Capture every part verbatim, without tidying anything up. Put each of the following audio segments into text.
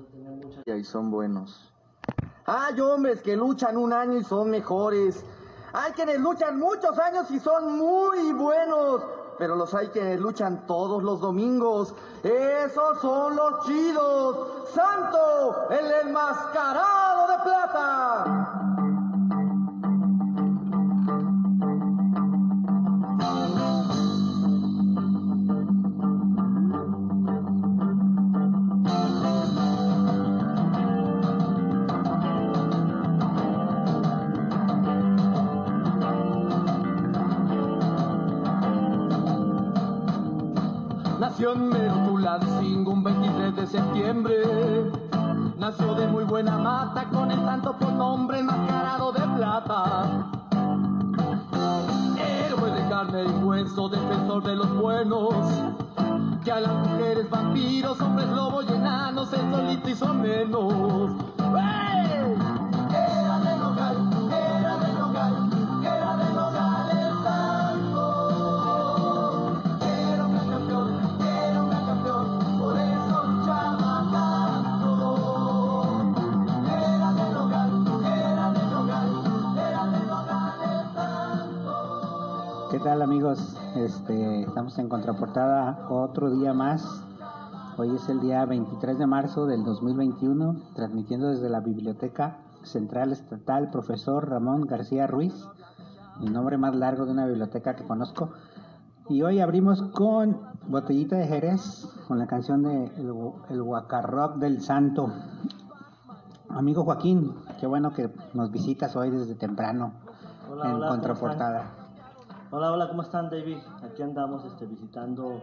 a tener mucha... Y son buenos. Hay hombres que luchan un año y son mejores. Hay quienes luchan muchos años y son muy buenos. Pero los hay quienes luchan todos los domingos. Esos son los chidos. ¡Santo, el enmascarado de plata! Nació en Mertulancingo un veintitrés de septiembre. Nació de muy buena mata con el santo por nombre enmascarado de plata. Héroe de carne y hueso, defensor de los buenos, que a las mujeres vampiros, hombres lobos y enanos él solito hizo menos. ¡Hey! Era de local, era de local, era de local el santo. ¿Qué tal, amigos? Este, estamos en Contraportada otro día más. Hoy es el día veintitrés de marzo del dos mil veintiuno, transmitiendo desde la Biblioteca Central Estatal Profesor Ramón García Ruiz, el nombre más largo de una biblioteca que conozco. Y hoy abrimos con Botellita de Jerez, con la canción de El, el Guacarroc del Santo. Amigo Joaquín, qué bueno que nos visitas hoy desde temprano. Hola, en hola, Contraportada. Hola, hola, ¿cómo están, David? Aquí andamos este, visitando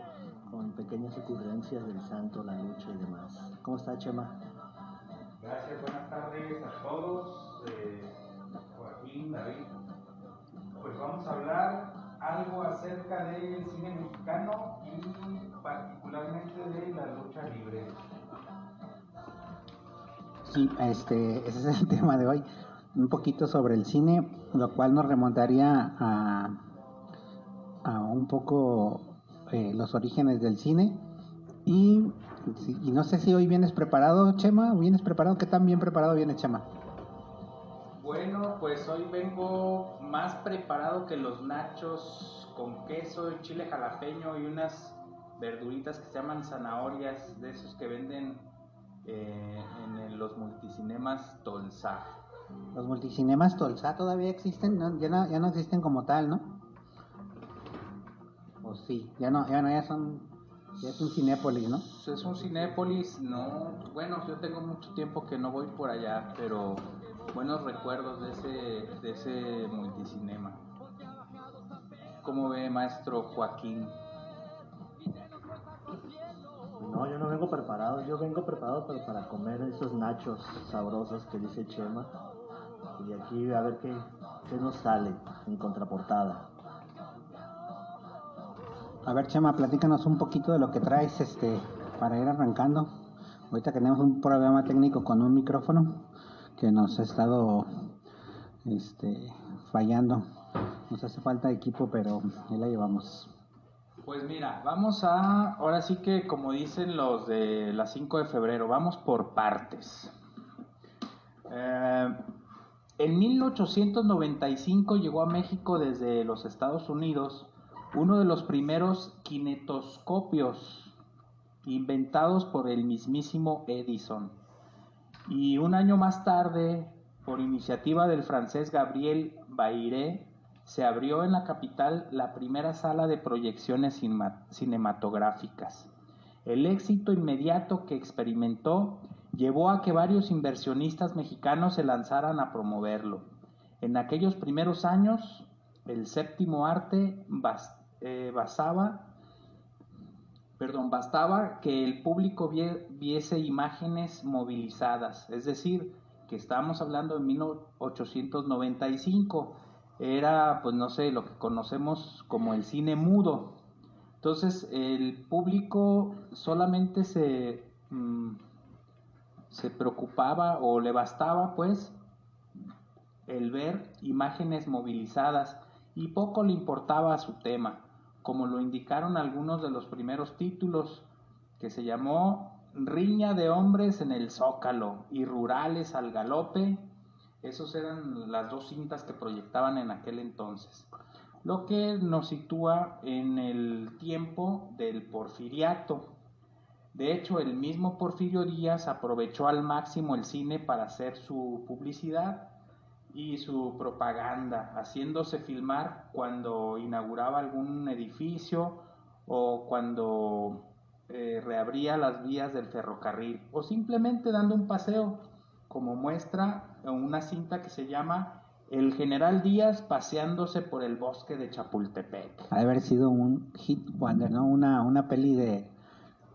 con pequeñas ocurrencias del santo, la lucha y demás. ¿Cómo está, Chema? Gracias, buenas tardes a todos, eh, Joaquín, David. Pues vamos a hablar algo acerca del cine mexicano y particularmente de la lucha libre. Sí, este, ese es el tema de hoy. Un poquito sobre el cine, lo cual nos remontaría a... a un poco eh, los orígenes del cine. Y, y no sé si hoy vienes preparado, Chema. ¿Vienes preparado? ¿Qué tan bien preparado viene, Chema? Bueno, pues hoy vengo más preparado que los nachos con queso y chile jalapeño y unas verduritas que se llaman zanahorias, de esos que venden eh, en los multicinemas Tolsá. ¿Los multicinemas Tolsá todavía existen? No, ya, no, ya no existen como tal, ¿no? Sí, ya no, ya no, ya son, ya es un Cinépolis, ¿no? Es un Cinépolis, no, bueno, yo tengo mucho tiempo que no voy por allá, pero buenos recuerdos de ese, de ese multicinema. ¿Cómo ve, maestro Joaquín? No, yo no vengo preparado, yo vengo preparado pero para comer esos nachos sabrosos que dice Chema, y aquí a ver qué, qué nos sale en Contraportada. A ver, Chema, platícanos un poquito de lo que traes este, para ir arrancando. Ahorita tenemos un problema técnico con un micrófono que nos ha estado este, fallando. Nos hace falta equipo, pero ahí la llevamos. Pues mira, vamos a... Ahora sí que, como dicen los de las cinco de febrero, vamos por partes. Eh, en mil ochocientos noventa y cinco llegó a México desde los Estados Unidos uno de los primeros kinetoscopios inventados por el mismísimo Edison. Y un año más tarde, por iniciativa del francés Gabriel Figueroa, se abrió en la capital la primera sala de proyecciones cinematográficas. El éxito inmediato que experimentó llevó a que varios inversionistas mexicanos se lanzaran a promoverlo. En aquellos primeros años, el séptimo arte bastante Eh, basaba, perdón, bastaba que el público vie, viese imágenes movilizadas, es decir, que estábamos hablando de mil ochocientos noventa y cinco, era, pues no sé, lo que conocemos como el cine mudo. Entonces el público solamente se, mm, se preocupaba o le bastaba pues el ver imágenes movilizadas y poco le importaba a su tema, como lo indicaron algunos de los primeros títulos, que se llamó riña de hombres en el Zócalo y rurales al galope. Esas eran las dos cintas que proyectaban en aquel entonces, lo que nos sitúa en el tiempo del porfiriato. De hecho, el mismo Porfirio Díaz aprovechó al máximo el cine para hacer su publicidad y su propaganda, haciéndose filmar cuando inauguraba algún edificio o cuando eh, reabría las vías del ferrocarril, o simplemente dando un paseo, como muestra una cinta que se llama El General Díaz paseándose por el bosque de Chapultepec. Ha de haber sido un hit wonder, ¿no? Una, una peli de...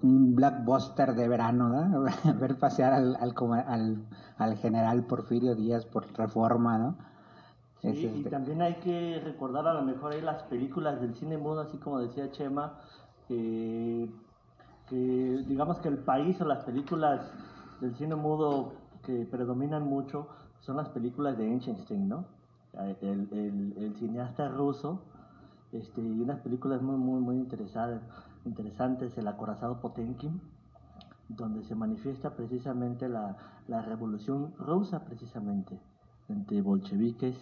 un blockbuster de verano, ¿no? Ver pasear al, al, al, al general Porfirio Díaz por Reforma, ¿no? Sí, es, este... y también hay que recordar a lo mejor ahí las películas del cine mudo, así como decía Chema, eh, que digamos que el país o las películas del cine mudo que predominan mucho son las películas de Eisenstein, ¿no? El, el, el cineasta ruso, este, y unas películas muy, muy, muy interesantes. Interesante es El Acorazado Potemkin, donde se manifiesta precisamente la, la revolución rusa, precisamente, entre bolcheviques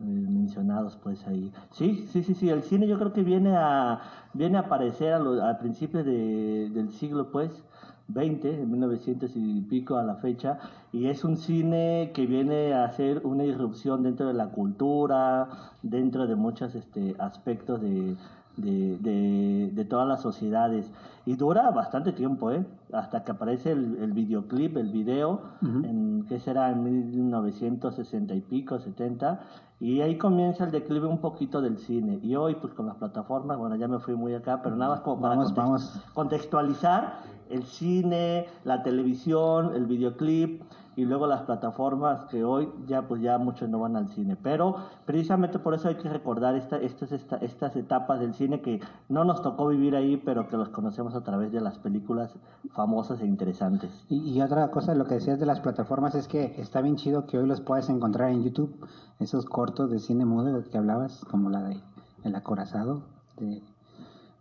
eh, mencionados pues ahí. Sí, sí, sí, sí, el cine yo creo que viene a, viene a aparecer a, lo, a principios de, del siglo pues veinte, en mil novecientos y pico a la fecha, y es un cine que viene a hacer una irrupción dentro de la cultura, dentro de muchos este, aspectos de... De, de, de todas las sociedades, y dura bastante tiempo, ¿eh? Hasta que aparece el, el videoclip, el video, uh-huh. en, que será en mil novecientos sesenta y pico, setenta, y ahí comienza el declive un poquito del cine, y hoy pues con las plataformas, bueno, ya me fui muy acá, pero nada más como para vamos, context- vamos. contextualizar el cine, la televisión, el videoclip, y luego las plataformas que hoy ya pues ya muchos no van al cine, pero precisamente por eso hay que recordar esta, estas, esta, estas etapas del cine que no nos tocó vivir ahí, pero que los conocemos a través de las películas famosas e interesantes. Y, y otra cosa, lo que decías de las plataformas es que está bien chido que hoy los puedes encontrar en YouTube, esos cortos de cine mudo que hablabas, como la de El Acorazado, de,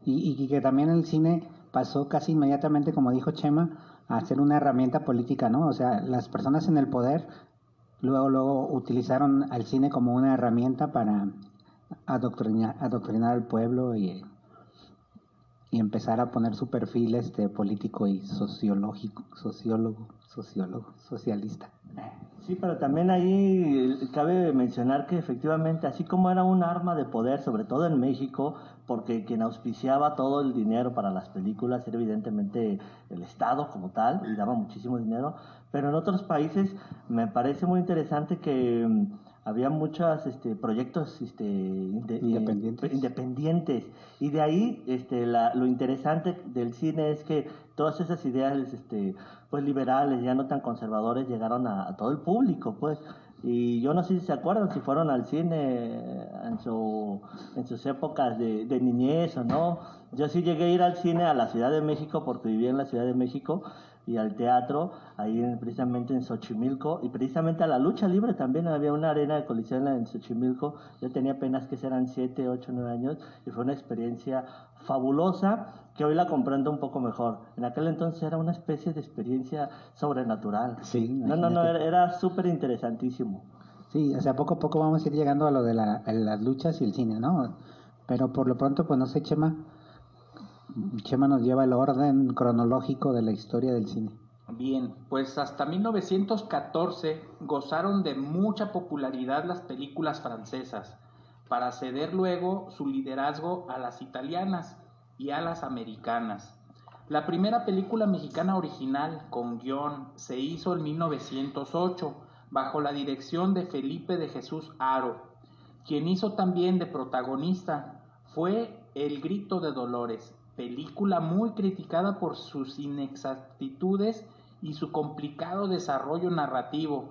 y, y que también el cine pasó casi inmediatamente, como dijo Chema, hacer una herramienta política, ¿no? O sea, las personas en el poder luego luego utilizaron al cine como una herramienta para adoctrinar, adoctrinar al pueblo y, y empezar a poner su perfil este político y sociológico, sociólogo, sociólogo, socialista. Sí, pero también ahí cabe mencionar que efectivamente, así como era un arma de poder, sobre todo en México, porque quien auspiciaba todo el dinero para las películas era evidentemente el Estado como tal, y daba muchísimo dinero, pero en otros países me parece muy interesante que había muchos este, proyectos este, inde- independientes. independientes, y de ahí este, la, lo interesante del cine es que todas esas ideas este, pues liberales, ya no tan conservadores, llegaron a, a todo el público, pues. Y yo no sé si se acuerdan, si fueron al cine en, su, en sus épocas de, de niñez o no. Yo sí llegué a ir al cine a la Ciudad de México porque vivía en la Ciudad de México, y al teatro, ahí en, precisamente en Xochimilco, y precisamente a la lucha libre también. Había una arena de coliseo en Xochimilco. Yo tenía apenas que serán siete, ocho, nueve años, y fue una experiencia fabulosa que hoy la comprendo un poco mejor. En aquel entonces era una especie de experiencia sobrenatural. Sí, no, no, no, era, era súper interesantísimo. Sí, o sea, poco a poco vamos a ir llegando a lo de la, a las luchas y el cine, ¿no? Pero por lo pronto, pues no sé, Chema, Chema nos lleva el orden cronológico de la historia del cine. Bien, pues hasta mil novecientos catorce gozaron de mucha popularidad las películas francesas, para ceder luego su liderazgo a las italianas y a las americanas. La primera película mexicana original con guión se hizo en mil novecientos ocho, bajo la dirección de Felipe de Jesús Haro, quien hizo también de protagonista. Fue El Grito de Dolores, película muy criticada por sus inexactitudes y su complicado desarrollo narrativo,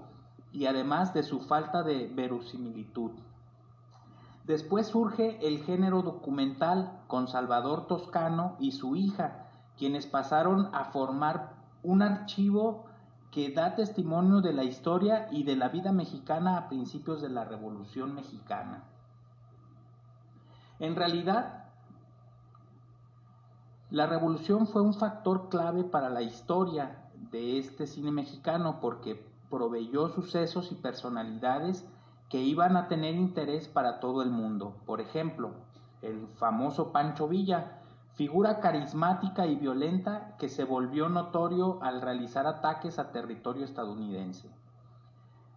y además de su falta de verosimilitud. Después surge el género documental con Salvador Toscano y su hija, quienes pasaron a formar un archivo que da testimonio de la historia y de la vida mexicana a principios de la Revolución Mexicana. En realidad, La revolución fue un factor clave para la historia de este cine mexicano porque proveyó sucesos y personalidades que iban a tener interés para todo el mundo. Por ejemplo, el famoso Pancho Villa, figura carismática y violenta que se volvió notorio al realizar ataques a territorio estadounidense.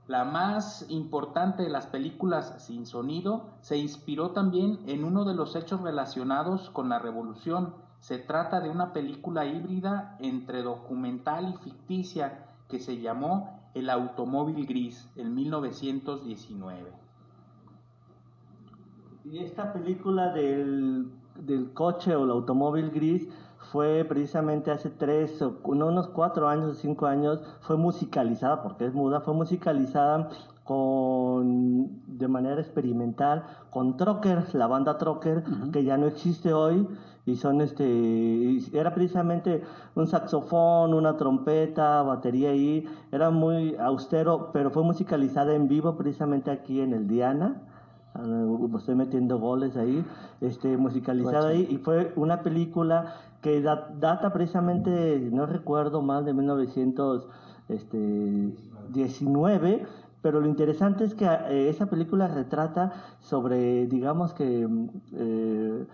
La más importante de las películas sin sonido se inspiró también en uno de los hechos relacionados con la revolución. Se trata de una película híbrida entre documental y ficticia que se llamó El Automóvil Gris, en mil novecientos diecinueve. Y esta película del, del coche o el automóvil gris fue precisamente hace tres, no, unos cuatro años, cinco años, fue musicalizada, porque es muda, fue musicalizada con, de manera experimental con Trocker, la banda Trocker, uh-huh. que ya no existe hoy, y son este era precisamente un saxofón, una trompeta, batería ahí, era muy austero, pero fue musicalizada en vivo precisamente aquí en el Diana. Estoy metiendo goles ahí, este, musicalizada ahí, y fue una película que data precisamente, no recuerdo mal, de mil novecientos diecinueve, pero lo interesante es que eh, esa película retrata sobre, digamos que, eh,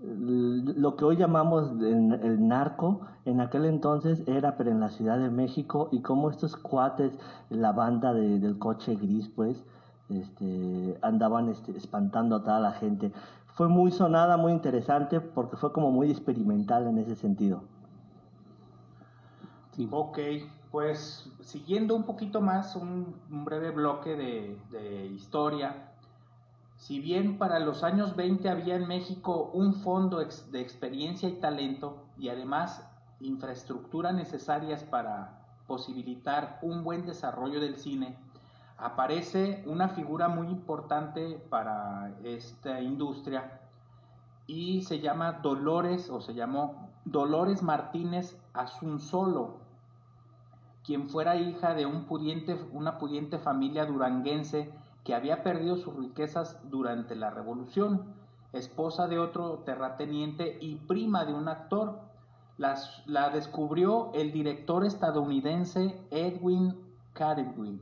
lo que hoy llamamos el narco, en aquel entonces era, pero en la Ciudad de México, y cómo estos cuates, la banda de, del coche gris, pues, Este, andaban este, espantando a toda la gente. Fue muy sonada, muy interesante, porque fue como muy experimental en ese sentido. Sí. Ok, pues siguiendo un poquito más, un, un breve bloque de, de historia. Si bien para los años veinte había en México un fondo ex, de experiencia y talento, y además infraestructura necesarias para posibilitar un buen desarrollo del cine, aparece una figura muy importante para esta industria y se llama Dolores, o se llamó Dolores Martínez Asunzolo, quien fuera hija de un pudiente, una pudiente familia duranguense que había perdido sus riquezas durante la Revolución, esposa de otro terrateniente y prima de un actor. La, la descubrió el director estadounidense Edwin Catherwood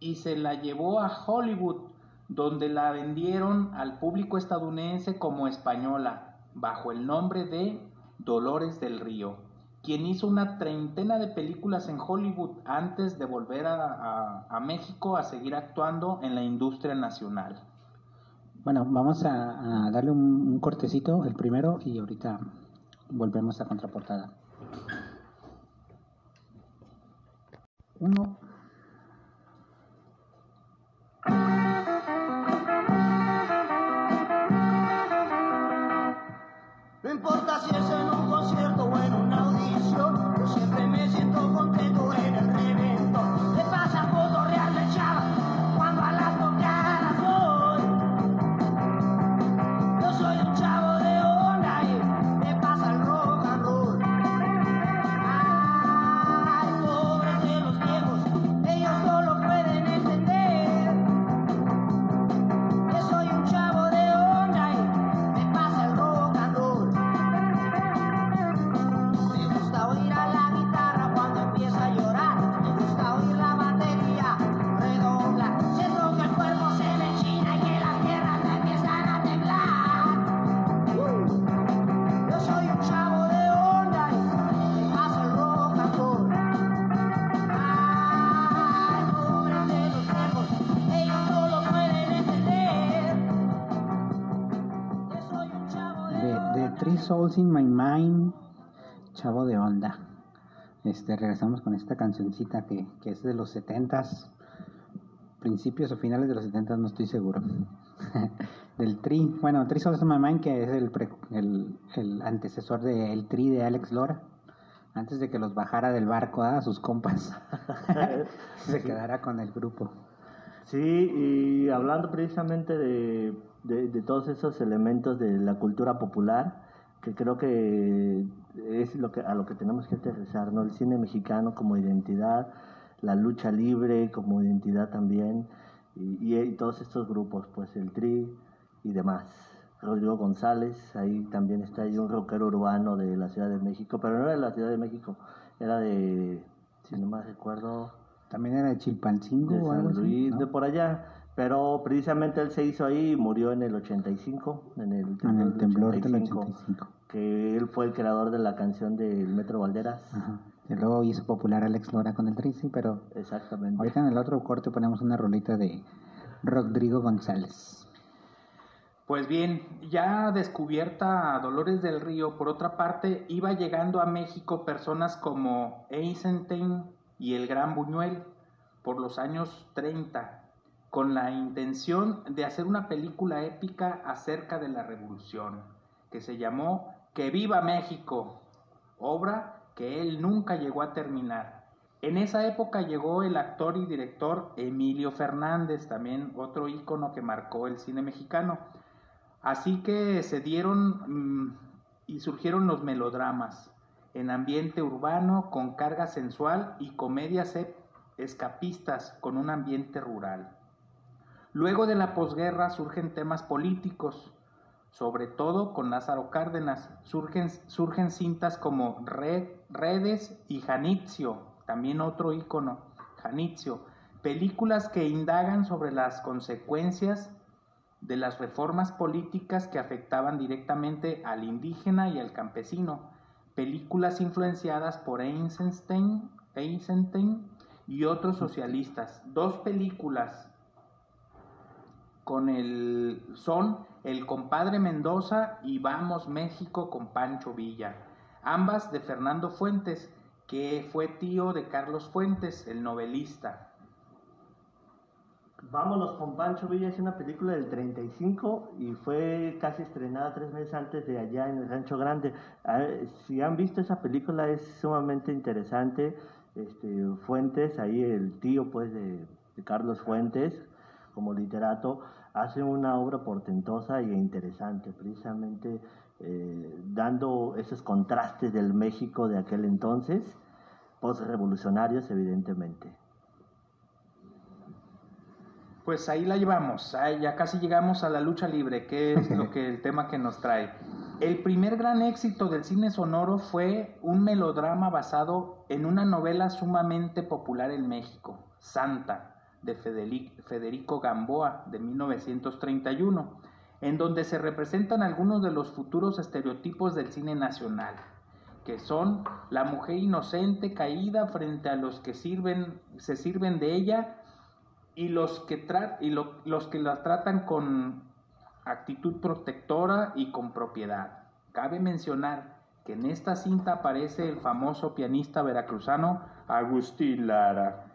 y se la llevó a Hollywood, donde la vendieron al público estadounidense como española, bajo el nombre de Dolores del Río, quien hizo una treintena de películas en Hollywood antes de volver a, a, a México a seguir actuando en la industria nacional. Bueno, vamos a, a darle un, un cortecito, el primero, y ahorita volvemos a Contraportada. Uno... No importa si es en un concierto o en una audición, yo siempre me siento contento en el reventón. Me pasa todo real de chava cuando a las tocadas voy. Yo soy un chavo de onda y me pasa el rock and roll. Ay, pobres de los viejos, ellos no lo pueden entender. Yo soy un chavo de onda y me pasa el rock and roll. Me gusta oír a la guitarra cuando empieza a llorar. Me gusta oír la batería redoblar. Siento que el cuerpo se me enchina y que las piernas me empiezan a temblar. Uh, Yo soy un chavo de onda y me pasa el rock and roll. Ay, pobres de los viejos, ellos no lo pueden entender. Yo soy un chavo de onda. The Three Souls in My Mind, chavo de onda. Este, regresamos con esta cancioncita que, que es de los setentas, principios o finales de los setentas, no estoy seguro. Del Tri, bueno, Tri Souls in My Mind, que es el, pre- el, el antecesor de El Tri de Alex Lora, antes de que los bajara del barco a sus compas, se quedara con el grupo. Sí, y hablando precisamente de, de, de todos esos elementos de la cultura popular, que creo que es lo que, a lo que tenemos que aterrizar, ¿no? El cine mexicano como identidad, la lucha libre como identidad también, y, y, y todos estos grupos, pues el Tri y demás. Rodrigo González, ahí también está ahí un rockero urbano de la Ciudad de México, pero no era de la Ciudad de México, era de, si no más recuerdo... También era de Chilpancingo de o algo San Luis, así, ¿no? De por allá, pero precisamente él se hizo ahí y murió en el ochenta y cinco, en el temblor, en el temblor del, ochenta y cinco, del ochenta y cinco, que él fue el creador de la canción del Metro Valderas. Ajá. Y luego hizo popular Alex Lora con el Tri, sí, pero... Exactamente. Ahorita en el otro corte ponemos una rolita de Rodrigo González. Pues bien, ya descubierta Dolores del Río, por otra parte, iba llegando a México personas como Eisenstein y el Gran Buñuel por los años treinta, con la intención de hacer una película épica acerca de la Revolución, que se llamó Que Viva México, obra que él nunca llegó a terminar. En esa época llegó el actor y director Emilio Fernández, también otro ícono que marcó el cine mexicano. Así que se dieron mmm, y surgieron los melodramas, en ambiente urbano, con carga sensual y comedias escapistas, con un ambiente rural. Luego de la posguerra surgen temas políticos, sobre todo con Lázaro Cárdenas. Surgen, surgen cintas como Red, Redes y Janitzio, también otro ícono, Janitzio, películas que indagan sobre las consecuencias de las reformas políticas que afectaban directamente al indígena y al campesino, películas influenciadas por Eisenstein, Eisenstein y otros socialistas. Dos películas con el, son El Compadre Mendoza y Vamos México con Pancho Villa, ambas de Fernando Fuentes, que fue tío de Carlos Fuentes, el novelista. Vámonos con Pancho Villa es una película del treinta y cinco y fue casi estrenada tres meses antes de Allá en el Rancho Grande. Ver, si han visto esa película, es sumamente interesante. Este, Fuentes, ahí el tío pues de, de Carlos Fuentes, como literato, hace una obra portentosa e interesante, precisamente eh, dando esos contrastes del México de aquel entonces, postrevolucionarios evidentemente. Pues ahí la llevamos, ahí ya casi llegamos a la lucha libre, que es lo que el tema que nos trae. El primer gran éxito del cine sonoro fue un melodrama basado en una novela sumamente popular en México, Santa, de Federico Gamboa, de mil novecientos treinta y uno, en donde se representan algunos de los futuros estereotipos del cine nacional, que son la mujer inocente caída frente a los que sirven, se sirven de ella, y los que tra- y lo- los que las tratan con actitud protectora y con propiedad. Cabe mencionar que en esta cinta aparece el famoso pianista veracruzano Agustín Lara.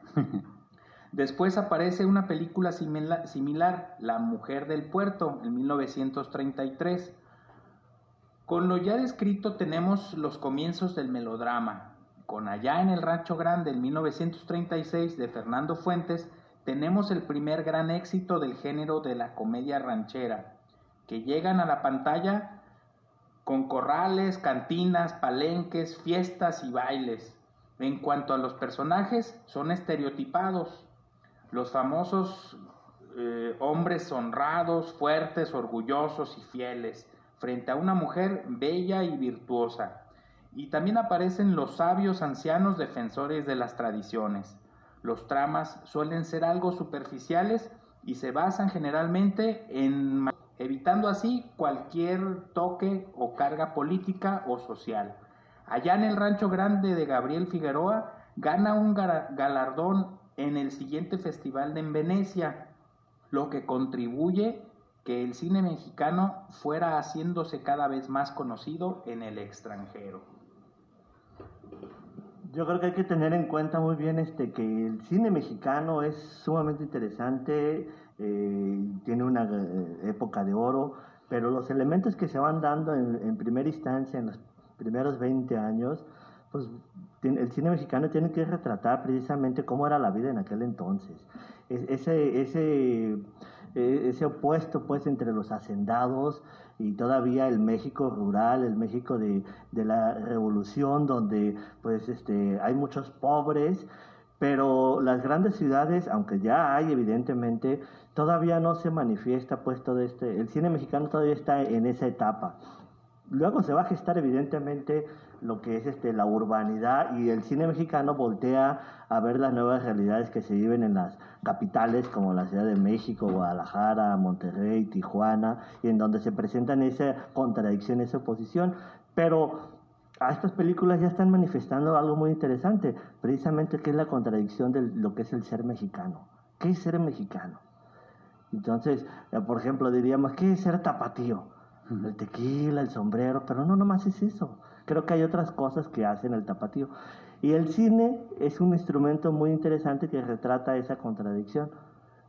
Después aparece una película simila- similar, La Mujer del Puerto, en mil novecientos treinta y tres. Con lo ya descrito tenemos los comienzos del melodrama. Con Allá en el Rancho Grande, en mil novecientos treinta y seis, de Fernando Fuentes, tenemos el primer gran éxito del género de la comedia ranchera, que llegan a la pantalla con corrales, cantinas, palenques, fiestas y bailes. En cuanto a los personajes, son estereotipados. Los famosos eh, hombres honrados, fuertes, orgullosos y fieles, frente a una mujer bella y virtuosa. Y también aparecen los sabios ancianos defensores de las tradiciones. Los tramas suelen ser algo superficiales y se basan generalmente en evitando así cualquier toque o carga política o social. Allá en el Rancho Grande de Gabriel Figueroa gana un galardón en el siguiente festival de en Venecia, lo que contribuye que el cine mexicano fuera haciéndose cada vez más conocido en el extranjero. Yo creo que hay que tener en cuenta muy bien este que el cine mexicano es sumamente interesante, eh, tiene una eh, época de oro, pero los elementos que se van dando en, en primera instancia, en los primeros veinte años, pues el cine mexicano tiene que retratar precisamente cómo era la vida en aquel entonces. Ese, ese, ese opuesto pues entre los hacendados y todavía el México rural, el México de, de la Revolución, donde pues este hay muchos pobres Pero las grandes ciudades, aunque ya hay evidentemente, todavía no se manifiesta pues todo este... El cine mexicano todavía está en esa etapa. Luego se va a gestar evidentemente lo que es este, la urbanidad, y el cine mexicano voltea a ver las nuevas realidades que se viven en las capitales como la Ciudad de México, Guadalajara, Monterrey, Tijuana, y en donde se presentan esa contradicción, esa oposición. Pero a estas películas ya están manifestando algo muy interesante, precisamente que es la contradicción de lo que es el ser mexicano. ¿Qué es ser mexicano? Entonces, por ejemplo, diríamos, ¿qué es ser tapatío? El tequila, el sombrero, pero no nomás es eso. Creo que hay otras cosas que hacen el tapatío. Y el cine es un instrumento muy interesante que retrata esa contradicción.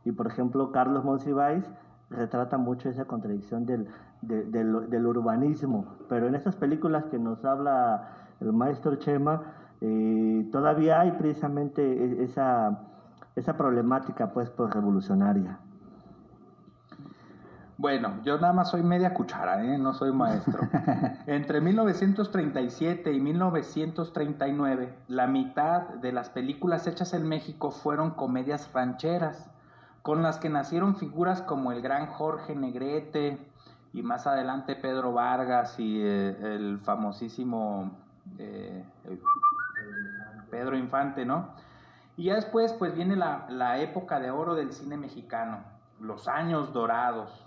Y por ejemplo, Carlos Monsiváis retrata mucho esa contradicción del, de, del, del urbanismo. Pero en esas películas que nos habla el maestro Chema, eh, todavía hay precisamente esa, esa problemática pues, pues revolucionaria. Bueno, yo nada más soy media cuchara, ¿eh? No soy maestro. Entre mil novecientos treinta y siete y mil novecientos treinta y nueve, la mitad de las películas hechas en México fueron comedias rancheras, con las que nacieron figuras como el gran Jorge Negrete, y más adelante Pedro Vargas, y eh, el famosísimo eh, Pedro Infante, ¿no? Y ya después pues viene la, la época de oro del cine mexicano, los años dorados.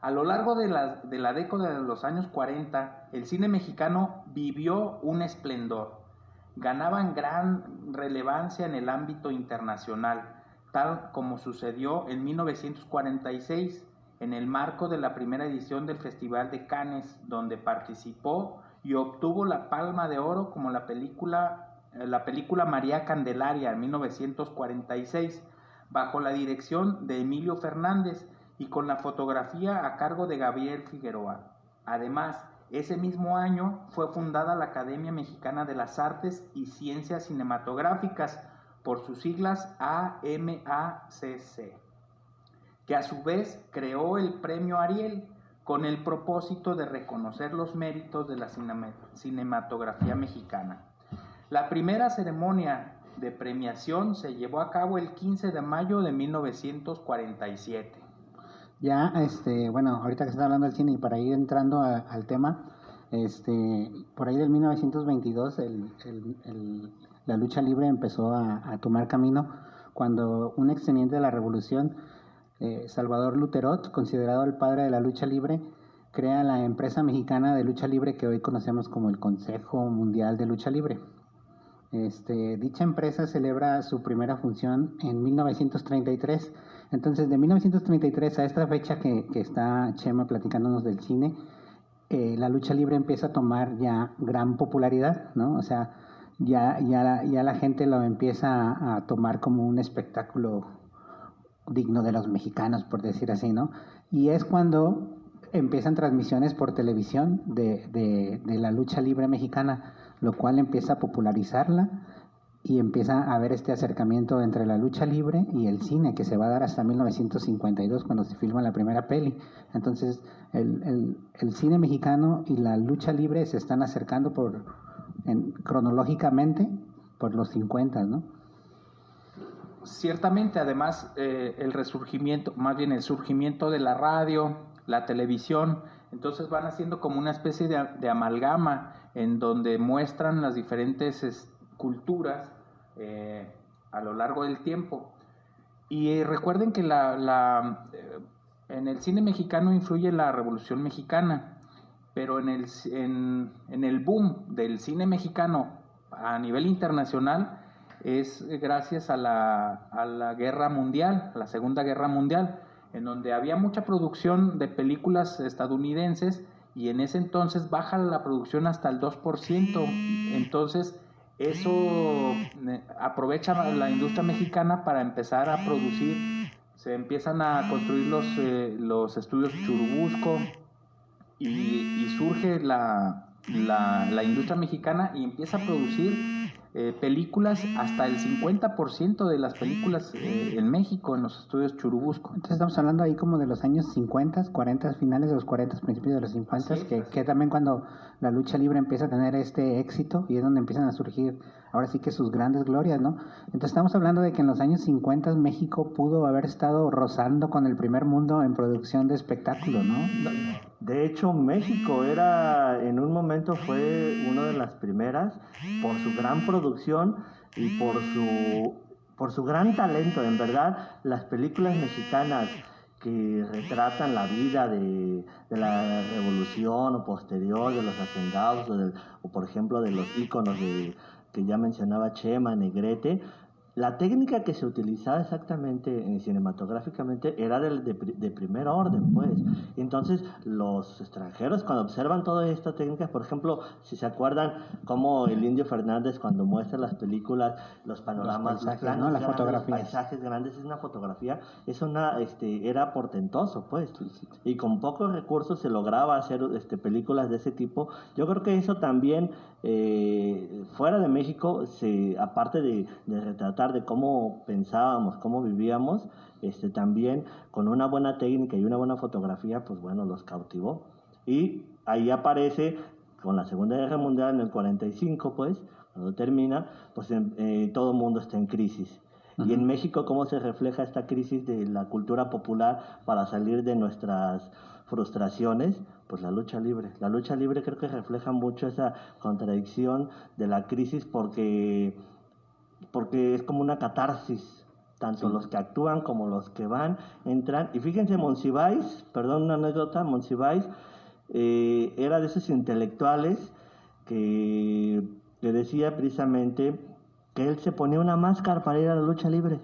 A lo largo de la, de la década de los años cuarenta, el cine mexicano vivió un esplendor. Ganaban gran relevancia en el ámbito internacional, tal como sucedió en mil novecientos cuarenta y seis, en el marco de la primera edición del Festival de Cannes, donde participó y obtuvo la Palma de Oro como la película, la película María Candelaria, en mil novecientos cuarenta y seis, bajo la dirección de Emilio Fernández y con la fotografía a cargo de Gabriel Figueroa. Además, ese mismo año fue fundada la Academia Mexicana de las Artes y Ciencias Cinematográficas, por sus siglas A M A C C, que a su vez creó el Premio Ariel con el propósito de reconocer los méritos de la cinematografía mexicana. La primera ceremonia de premiación se llevó a cabo el quince de mayo de mil novecientos cuarenta y siete. Ya, este, bueno, ahorita que se está hablando del cine y para ir entrando a, al tema, este, por ahí del mil novecientos veintidós el, el, el, la lucha libre empezó a, a tomar camino cuando un exteniente de la Revolución, eh, Salvador Lutteroth, considerado el padre de la lucha libre, crea la empresa mexicana de lucha libre que hoy conocemos como el Consejo Mundial de Lucha Libre. Este, dicha empresa celebra su primera función en mil novecientos treinta y tres. Entonces, de mil novecientos treinta y tres a esta fecha que, que está Chema platicándonos del cine, eh, la lucha libre empieza a tomar ya gran popularidad, ¿no? O sea, ya, ya, ya la gente lo empieza a tomar como un espectáculo digno de los mexicanos, por decir así, ¿no? Y es cuando empiezan transmisiones por televisión de, de, de la lucha libre mexicana, lo cual empieza a popularizarla y empieza a haber este acercamiento entre la lucha libre y el cine, que se va a dar hasta mil novecientos cincuenta y dos, cuando se filma la primera peli. Entonces el, el, el cine mexicano y la lucha libre se están acercando por en, cronológicamente por los cincuenta, ¿no? Ciertamente, además eh, el resurgimiento, más bien el surgimiento de la radio, la televisión, entonces van haciendo como una especie de, de amalgama en donde muestran las diferentes es, culturas eh, a lo largo del tiempo. Y eh, recuerden que la, la, eh, en el cine mexicano influye la Revolución Mexicana, pero en el, en, en el boom del cine mexicano a nivel internacional es gracias a la, a la Guerra Mundial, a la Segunda Guerra Mundial, en donde había mucha producción de películas estadounidenses y en ese entonces baja la producción hasta el dos por ciento. Entonces eso aprovecha la industria mexicana para empezar a producir. Se empiezan a construir los, eh, los estudios Churubusco y, y surge la, la, la industria mexicana y empieza a producir Eh, películas, hasta el cincuenta por ciento de las películas eh, en México, en los estudios Churubusco. Entonces estamos hablando ahí como de los años cincuenta, cuarenta, finales de los cuarenta, principios de los cincuenta, sí, que, sí. que también cuando la lucha libre empieza a tener este éxito y es donde empiezan a surgir ahora sí que sus grandes glorias, ¿no? Entonces estamos hablando de que en los años cincuenta México pudo haber estado rozando con el primer mundo en producción de espectáculos, ¿no? De hecho, México era, en un momento fue una de las primeras por su gran producción y por su, por su gran talento. En verdad, las películas mexicanas que retratan la vida de, de la revolución o posterior de los hacendados o, del, o por ejemplo de los íconos de, que ya mencionaba Chema, Negrete, la técnica que se utilizaba exactamente eh, cinematográficamente era de, de, de primer orden, pues. Entonces los extranjeros cuando observan todas estas técnicas, por ejemplo, si se acuerdan como el Indio Fernández cuando muestra las películas, los panoramas, los paisajes, grandes, ¿no? Las fotografías, paisajes grandes, es una fotografía, es una, este, era portentoso, pues. Sí, sí. Y con pocos recursos se lograba hacer este, películas de ese tipo. Yo creo que eso también eh, fuera de México, se, aparte de, de retratar de cómo pensábamos, cómo vivíamos, este, también con una buena técnica y una buena fotografía, pues bueno, los cautivó. Y ahí aparece con la Segunda Guerra Mundial en el cuarenta y cinco, pues, cuando termina, pues eh, todo el mundo está en crisis. Y en México, ¿cómo se refleja esta crisis de la cultura popular para salir de nuestras frustraciones? Pues la lucha libre. La lucha libre creo que refleja mucho esa contradicción de la crisis porque, porque es como una catarsis. Tanto sí. Los que actúan como los que van, entran. Y fíjense, Monsiváis, perdón, una anécdota, Monsiváis eh, era de esos intelectuales que, que decía precisamente que él se ponía una máscara para ir a la lucha libre.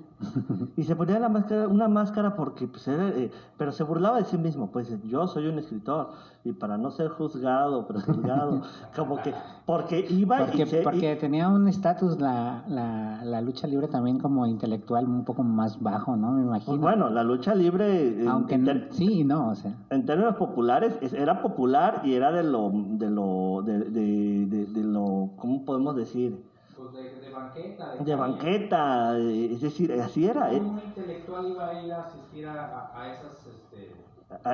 Y se ponía la máscara, una máscara porque, pues, era, eh, pero se burlaba de sí mismo. Pues yo soy un escritor y para no ser juzgado, prejuzgado, como que, porque iba porque, y se, porque y, tenía un estatus la, la, la lucha libre también como intelectual un poco más bajo, ¿no? Me imagino. Pues bueno, la lucha libre, aunque en, en, sí, no, o sea, en términos populares era popular y era de lo, de lo, de, de, de, de lo, ¿cómo podemos decir? De, de banqueta. De, de banqueta, es decir, así era. Un intelectual iba a ir a asistir a, a, a esas... Este...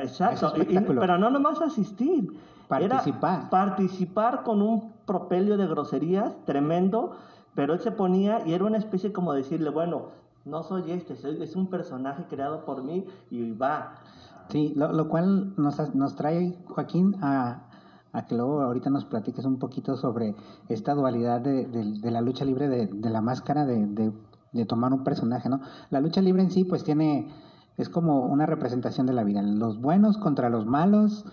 Exacto, y, pero no nomás asistir. Participar. Era participar con un propelio de groserías tremendo, pero él se ponía y era una especie como decirle, bueno, no soy este, soy, es un personaje creado por mí y va. Sí, lo, lo cual nos, nos trae, Joaquín, a... a que luego ahorita nos platiques un poquito sobre esta dualidad de, de, de la lucha libre, de, de la máscara, de, de, de tomar un personaje, ¿no? La lucha libre en sí, pues tiene, es como una representación de la vida, los buenos contra los malos,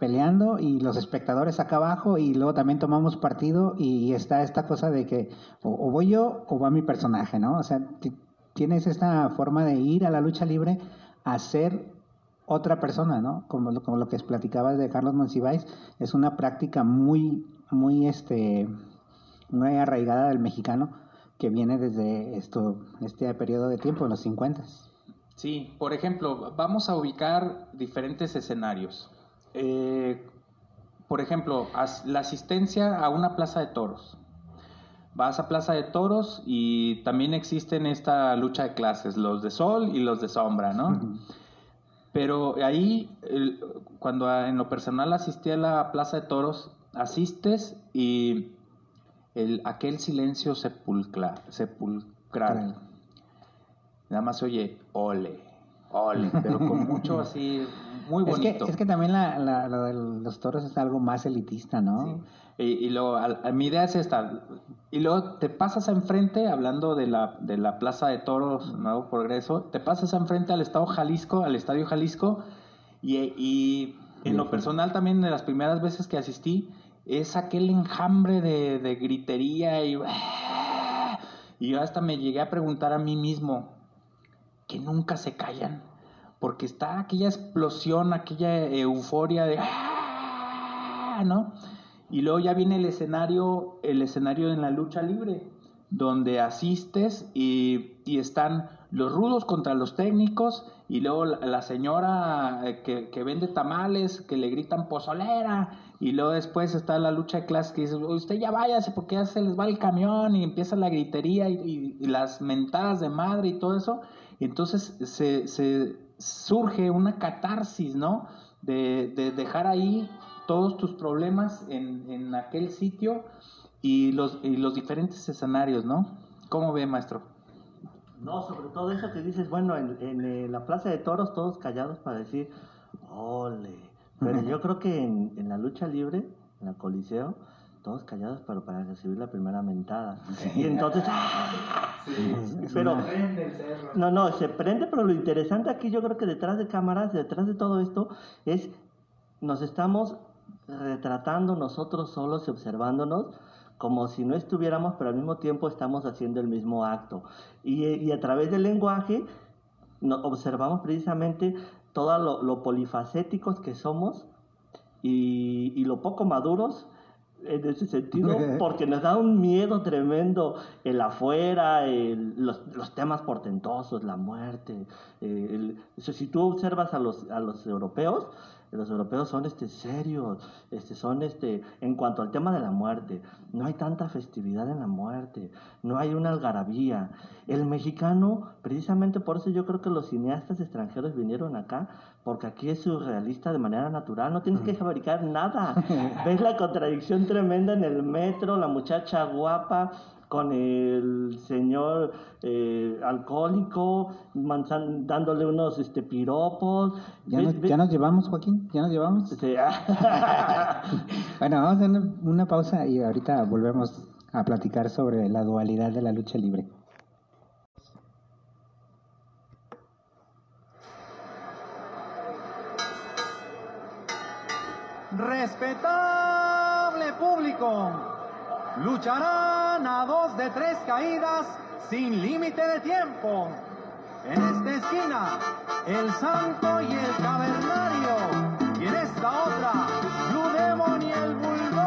peleando, y los espectadores acá abajo, y luego también tomamos partido, y está esta cosa de que o, o voy yo, o va mi personaje, ¿no? O sea, t- tienes esta forma de ir a la lucha libre a ser otra persona, ¿no? Como lo, como lo que platicabas de Carlos Monsiváis, es una práctica muy, muy, este, muy arraigada del mexicano que viene desde esto, este periodo de tiempo, en los cincuenta. Sí, por ejemplo, vamos a ubicar diferentes escenarios. Eh, por ejemplo, as, la asistencia a una plaza de toros. Vas a plaza de toros y también existen esta lucha de clases, los de sol y los de sombra, ¿no? Uh-huh. Pero ahí, cuando en lo personal asistí a la Plaza de Toros, asistes y el, aquel silencio sepulcra, sepulcral. Nada más se oye, ole, ole, pero con mucho así, muy bonito. Es que, es que también la, la, lo de los toros es algo más elitista, ¿no? Sí. Y, y luego, a, a, mi idea es esta. Y luego te pasas enfrente, hablando de la, de la Plaza de Toros, Nuevo Progreso, te pasas enfrente al Estado Jalisco, al Estadio Jalisco, y, y en lo personal también de las primeras veces que asistí, es aquel enjambre de, de gritería y, y yo hasta me llegué a preguntar a mí mismo, que nunca se callan, porque está aquella explosión, aquella euforia de ¿no? Y luego ya viene el escenario, el escenario en la lucha libre, donde asistes y, y están los rudos contra los técnicos, y luego la, la señora que, que vende tamales, que le gritan pozolera, y luego después está la lucha de clases que dice, usted ya váyase porque ya se les va el camión, y empieza la gritería y, y, y las mentadas de madre y todo eso, y entonces se, se surge una catarsis, ¿no? De, de dejar ahí todos tus problemas en, en aquel sitio y los, y los diferentes escenarios, ¿no? ¿Cómo ve, maestro? No, sobre todo eso que dices, bueno, en, en, en la Plaza de Toros todos callados para decir, ole, pero yo creo que en, en la lucha libre, en el Coliseo, todos callados pero para recibir la primera mentada. Sí. Y entonces... Sí, pero, se prende el cerro. No, no, se prende, pero lo interesante aquí yo creo que detrás de cámaras, detrás de todo esto, es nos estamos retratando nosotros solos y observándonos como si no estuviéramos, pero al mismo tiempo estamos haciendo el mismo acto. Y, y a través del lenguaje no, observamos precisamente todo lo, lo polifacéticos que somos y, y lo poco maduros en ese sentido, porque nos da un miedo tremendo el afuera, el, los, los temas portentosos, la muerte. El, el, si tú observas a los, a los europeos, los europeos son este, serios, este, son este, en cuanto al tema de la muerte, no hay tanta festividad en la muerte, no hay una algarabía. El mexicano, precisamente por eso yo creo que los cineastas extranjeros vinieron acá, porque aquí es surrealista de manera natural, no tienes que fabricar nada. Ves la contradicción tremenda en el metro, la muchacha guapa con el señor eh, alcohólico, manzan, dándole unos este, piropos. ¿Ya, ve, nos, ve... ¿Ya nos llevamos, Joaquín? ¿Ya nos llevamos? Sí. Bueno, vamos a hacer una, una pausa y ahorita volvemos a platicar sobre la dualidad de la lucha libre. Respetable público, lucharán a dos de tres caídas sin límite de tiempo. En esta esquina, el Santo y el Cavernario. Y en esta otra, Blue Demon y el Bulldog.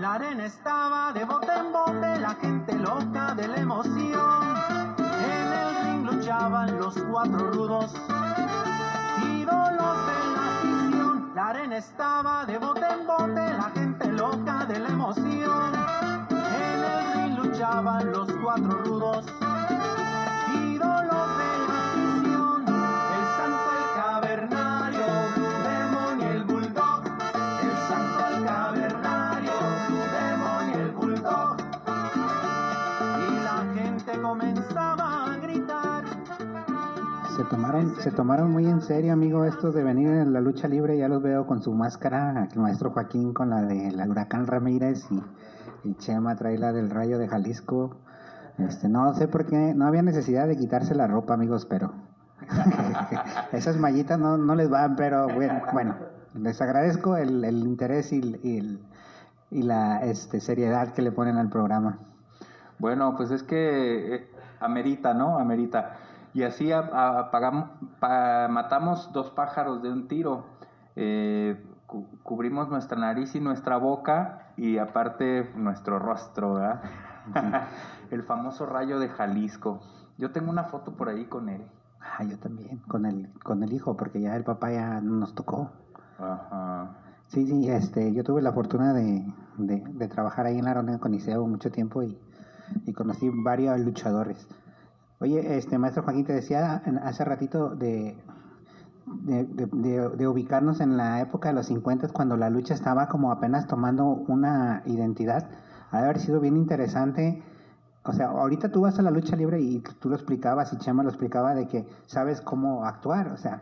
La arena estaba de bote en bote, la gente loca de la emoción. Luchaban los cuatro rudos, ídolos de la afición. La arena estaba de bote en bote, la gente loca de la emoción. En el ring luchaban los cuatro rudos, ídolos de la afición. El Santo, el Cavernario, Demon y el Bulldog. El Santo, el Cavernario, Demon y el Bulldog. Y la gente comenzaba a gritar. Se tomaron, se tomaron muy en serio, amigo, estos de venir en la lucha libre. Ya los veo con su máscara, el maestro Joaquín con la de la Huracán Ramírez y, y Chema trae la del Rayo de Jalisco. Este, no sé por qué, no había necesidad de quitarse la ropa, amigos, pero esas mallitas no, no les van, pero bueno, bueno, les agradezco el, el interés y, y, y la este, seriedad que le ponen al programa. Bueno, pues es que eh, amerita, ¿no? Amerita. Y así apagamos, matamos dos pájaros de un tiro, eh, cu- cubrimos nuestra nariz y nuestra boca y aparte nuestro rostro, ¿verdad? Sí. El famoso Rayo de Jalisco. Yo tengo una foto por ahí con él. Ah, yo también, con el, con el hijo, porque ya el papá ya nos tocó. Ajá. Sí, sí, este, yo tuve la fortuna de, de, de trabajar ahí en la Arena Coliseo mucho tiempo y, y conocí varios luchadores. Oye, este maestro Joaquín, te decía hace ratito de de, de, de de ubicarnos en la época de los cincuenta, cuando la lucha estaba como apenas tomando una identidad. Ha de haber sido bien interesante. O sea, ahorita tú vas a la lucha libre y tú lo explicabas y Chema lo explicaba de que sabes cómo actuar, o sea,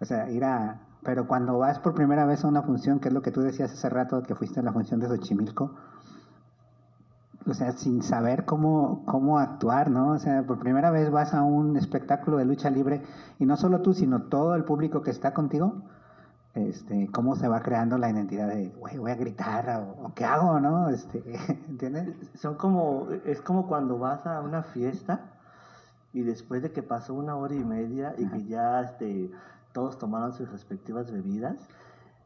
o sea, ir a... Pero cuando vas por primera vez a una función, que es lo que tú decías hace rato, que fuiste a la función de Xochimilco, o sea, sin saber cómo, cómo actuar, ¿no? O sea, por primera vez vas a un espectáculo de lucha libre y no solo tú, sino todo el público que está contigo, este, cómo se va creando la identidad de, güey, voy a gritar o, o qué hago, ¿no? Este, ¿entiendes? Son como, es como cuando vas a una fiesta y después de que pasó una hora y media y... Ajá. Que ya este, todos tomaron sus respectivas bebidas.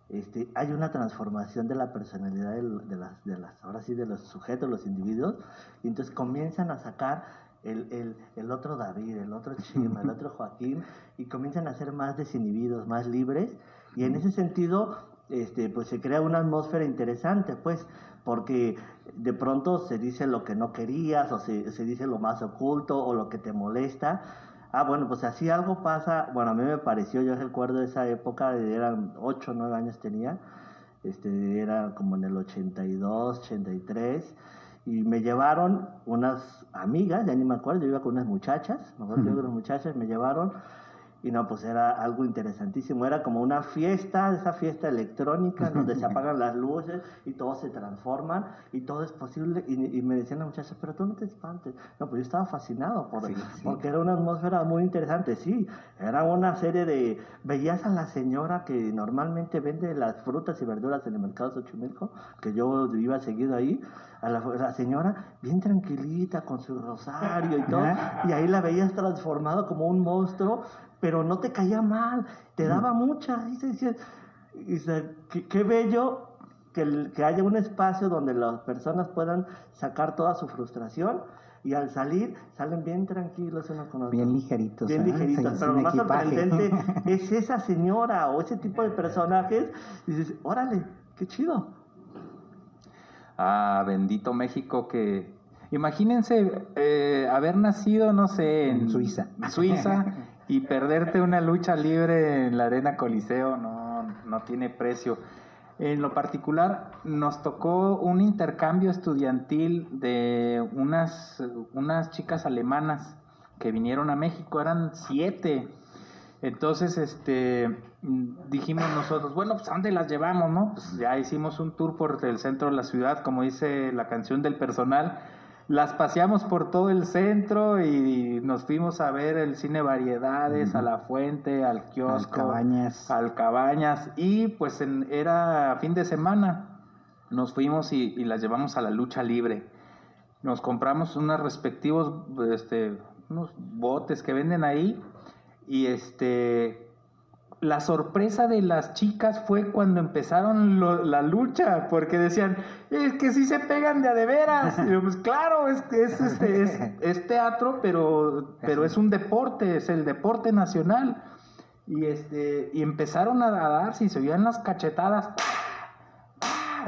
Este, hay una transformación de la personalidad de, de las, de las, ahora sí, de los sujetos, los individuos, y entonces comienzan a sacar el, el, el otro David, el otro Chema, el otro Joaquín, y comienzan a ser más desinhibidos, más libres, y en ese sentido, este, pues se crea una atmósfera interesante, pues, porque de pronto se dice lo que no querías, o se, se dice lo más oculto o lo que te molesta. Ah, bueno, pues así algo pasa. Bueno, a mí me pareció, yo recuerdo esa época, eran ocho o nueve años tenía, este, era como en el ochenta y dos, ochenta y tres, y me llevaron unas amigas, ya ni me acuerdo, yo iba con unas muchachas, me acuerdo que iba con unas muchachas, me llevaron, y no, pues era algo interesantísimo, era como una fiesta, esa fiesta electrónica donde se apagan las luces y todos se transforman y todo es posible, y, y me decían las muchachas, pero tú no te espantes. No, pues yo estaba fascinado por, sí, sí. porque era una atmósfera muy interesante, sí, era una serie de, veías a la señora que normalmente vende las frutas y verduras en el mercado de Xochimilco, que yo iba seguido ahí, a la, la señora bien tranquilita con su rosario y todo, y ahí la veías transformado como un monstruo, pero no te caía mal, te daba mucha, y se decía, y se, qué, qué bello que, el, que haya un espacio donde las personas puedan sacar toda su frustración, y al salir, salen bien tranquilos unos con otros. Bien ligeritos. Bien ¿eh? ligeritos, sí, pero lo más equipaje. sorprendente es esa señora o ese tipo de personajes, y dices, órale, qué chido. Ah, bendito México que... Imagínense eh, haber nacido, no sé, en Suiza, Suiza y perderte una lucha libre en la Arena Coliseo, no, no tiene precio. En lo particular, nos tocó un intercambio estudiantil de unas, unas chicas alemanas que vinieron a México, eran siete. Entonces, este, dijimos nosotros, bueno, pues ¿a dónde las llevamos, no? Pues ya hicimos un tour por el centro de la ciudad, como dice la canción del personal. Las paseamos por todo el centro y nos fuimos a ver el cine Variedades, uh-huh. a La Fuente, al kiosco, al Cabañas. Al Cabañas. Y pues en, era fin de semana, nos fuimos y, y las llevamos a la lucha libre. Nos compramos unos respectivos, este, unos botes que venden ahí. Y este, la sorpresa de las chicas fue cuando empezaron lo, la lucha, porque decían, es que sí se pegan de a de veras. Y yo, pues claro, es, es, es, es, es teatro, pero, pero es un deporte, es el deporte nacional. Y este, y empezaron a darse y se oían las cachetadas,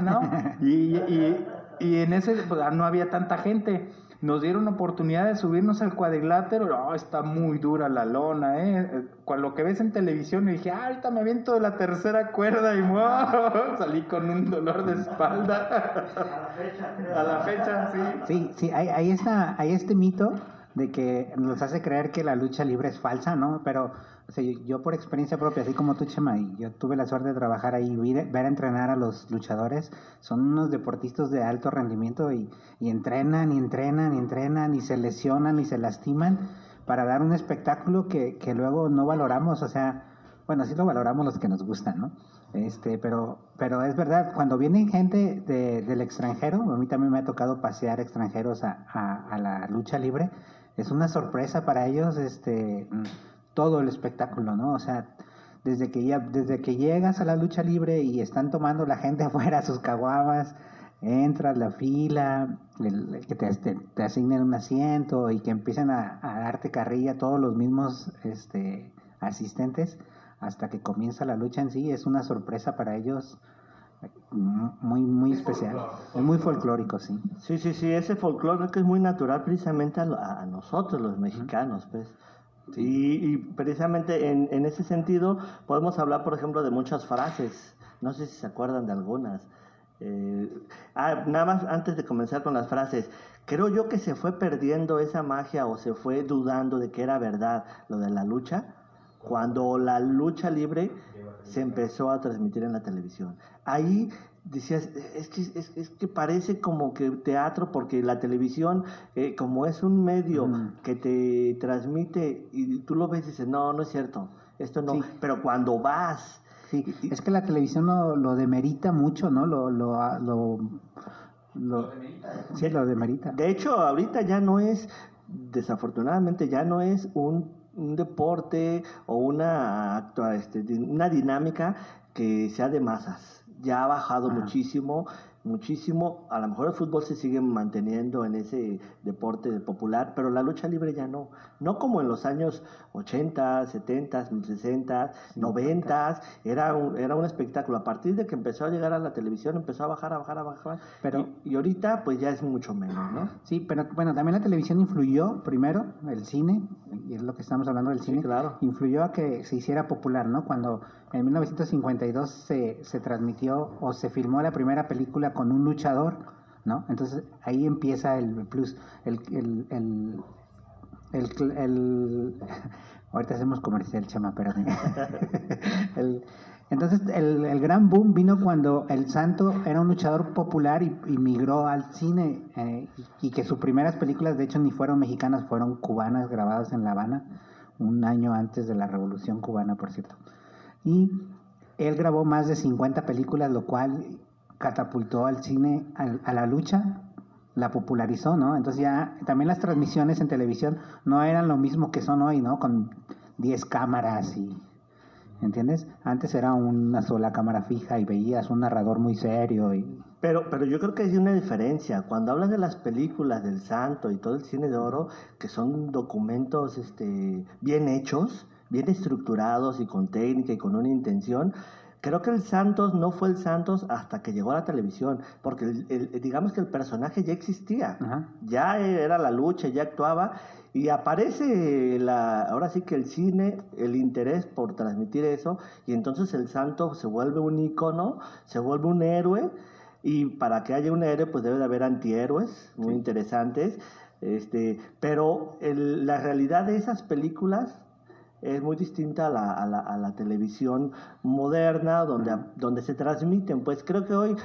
¿no? Y, y, y en ese, pues, no había tanta gente. Nos dieron la oportunidad de subirnos al cuadrilátero. Oh, está muy dura la lona, ¿eh? Con lo que ves en televisión, y dije, ah, ahorita me aviento de la tercera cuerda y wow, salí con un dolor de espalda. A la fecha, creo. A la fecha, sí. Sí, sí, hay, hay, esta, hay este mito de que nos hace creer que la lucha libre es falsa, ¿no? Pero o sea, yo por experiencia propia, así como tú, Chema, yo tuve la suerte de trabajar ahí, ver a entrenar a los luchadores. Son unos deportistas de alto rendimiento y, y entrenan, y entrenan, y entrenan, y se lesionan, y se lastiman para dar un espectáculo que, que luego no valoramos. O sea, bueno, sí lo valoramos los que nos gustan, ¿no? Este, pero, pero es verdad, cuando viene gente de, del extranjero, a mí también me ha tocado pasear extranjeros a, a, a la lucha libre. Es una sorpresa para ellos este todo el espectáculo, ¿no? O sea, desde que ya, desde que llegas a la lucha libre y están tomando la gente afuera sus caguamas, entras la fila, el, que te, te, te asignen un asiento y que empiezan a, a darte carrilla todos los mismos este, asistentes hasta que comienza la lucha en sí. Es una sorpresa para ellos muy muy especial, es muy folclórico, sí. Sí, sí, sí, ese folclore que es muy natural precisamente a, a nosotros los mexicanos, pues. Sí. Y, y precisamente en, en ese sentido podemos hablar, por ejemplo, de muchas frases. No sé si se acuerdan de algunas. Eh, ah, nada más antes de comenzar con las frases, creo yo que se fue perdiendo esa magia o se fue dudando de que era verdad lo de la lucha cuando la lucha libre se empezó a transmitir en la televisión. Ahí decías, es que, es, es que parece como que teatro, porque la televisión, eh, como es un medio mm. que te transmite, y tú lo ves y dices, no, no es cierto, esto no, sí. Pero cuando vas... Sí, y, es que la televisión lo, lo demerita mucho, ¿no? Lo... lo, lo, lo, lo demerita. Sí, lo demerita. De hecho, ahorita ya no es, desafortunadamente, ya no es un... un deporte o una, este, una dinámica que sea de masas. Ya ha bajado Ajá. muchísimo. muchísimo. A lo mejor el fútbol se sigue manteniendo en ese deporte popular, pero la lucha libre ya no. No como en los años ochenta, setenta, sesenta, noventa, era un, era un espectáculo. A partir de que empezó a llegar a la televisión, empezó a bajar, a bajar, a bajar. Pero, y, y ahorita pues ya es mucho menos, ¿no? Sí, pero bueno, también la televisión influyó primero, el cine, y es lo que estamos hablando del cine, sí, claro. Influyó a que se hiciera popular, ¿no? Cuando en mil novecientos cincuenta y dos se, se transmitió o se filmó la primera película con un luchador, ¿no? Entonces ahí empieza el plus, el... el, el El, el, ahorita hacemos comercial, Chema, perdón. El, entonces, el, el gran boom vino cuando El Santo era un luchador popular y, y migró al cine, eh, y, y que sus primeras películas, de hecho, ni fueron mexicanas, fueron cubanas grabadas en La Habana, un año antes de la Revolución Cubana, por cierto. Y él grabó más de cincuenta películas, lo cual catapultó al cine, al, a la lucha, la popularizó, ¿no? Entonces ya también las transmisiones en televisión no eran lo mismo que son hoy, ¿no? Con diez cámaras y... ¿entiendes? Antes era una sola cámara fija y veías un narrador muy serio y... Pero, pero yo creo que hay una diferencia. Cuando hablas de las películas del Santo y todo el cine de oro, que son documentos este, bien hechos, bien estructurados y con técnica y con una intención... Creo que el Santos no fue el Santos hasta que llegó a la televisión, porque el, el, digamos que el personaje ya existía, ajá, ya era la lucha, ya actuaba, y aparece la, ahora sí que el cine, el interés por transmitir eso, y entonces el Santos se vuelve un ícono, se vuelve un héroe, y para que haya un héroe pues debe de haber antihéroes muy sí. interesantes, este, pero el, la realidad de esas películas es muy distinta a la, a la, a la televisión moderna, donde, a, donde se transmiten. Pues creo que hoy,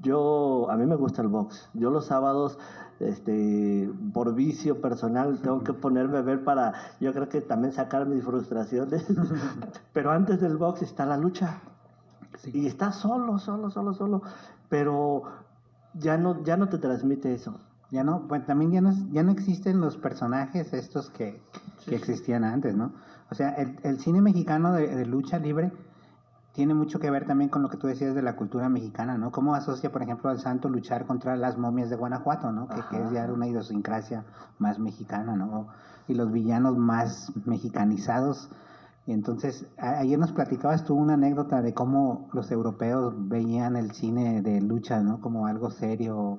yo, a mí me gusta el box. Yo los sábados, este, por vicio personal, tengo que ponerme a ver para, yo creo que también sacar mis frustraciones. Pero antes del box está la lucha. Sí. Y está solo, solo, solo, solo. Pero ya no, ya no te transmite eso. Ya no, pues también ya no, ya no existen los personajes estos que, sí, que existían antes, ¿no? O sea, el, el cine mexicano de, de lucha libre tiene mucho que ver también con lo que tú decías de la cultura mexicana, ¿no? Cómo asocia, por ejemplo, al Santo luchar contra las momias de Guanajuato, ¿no? Que, que es ya una idiosincrasia más mexicana, ¿no? Y los villanos más mexicanizados. Y entonces, a, ayer nos platicabas tú una anécdota de cómo los europeos veían el cine de lucha, ¿no? Como algo serio...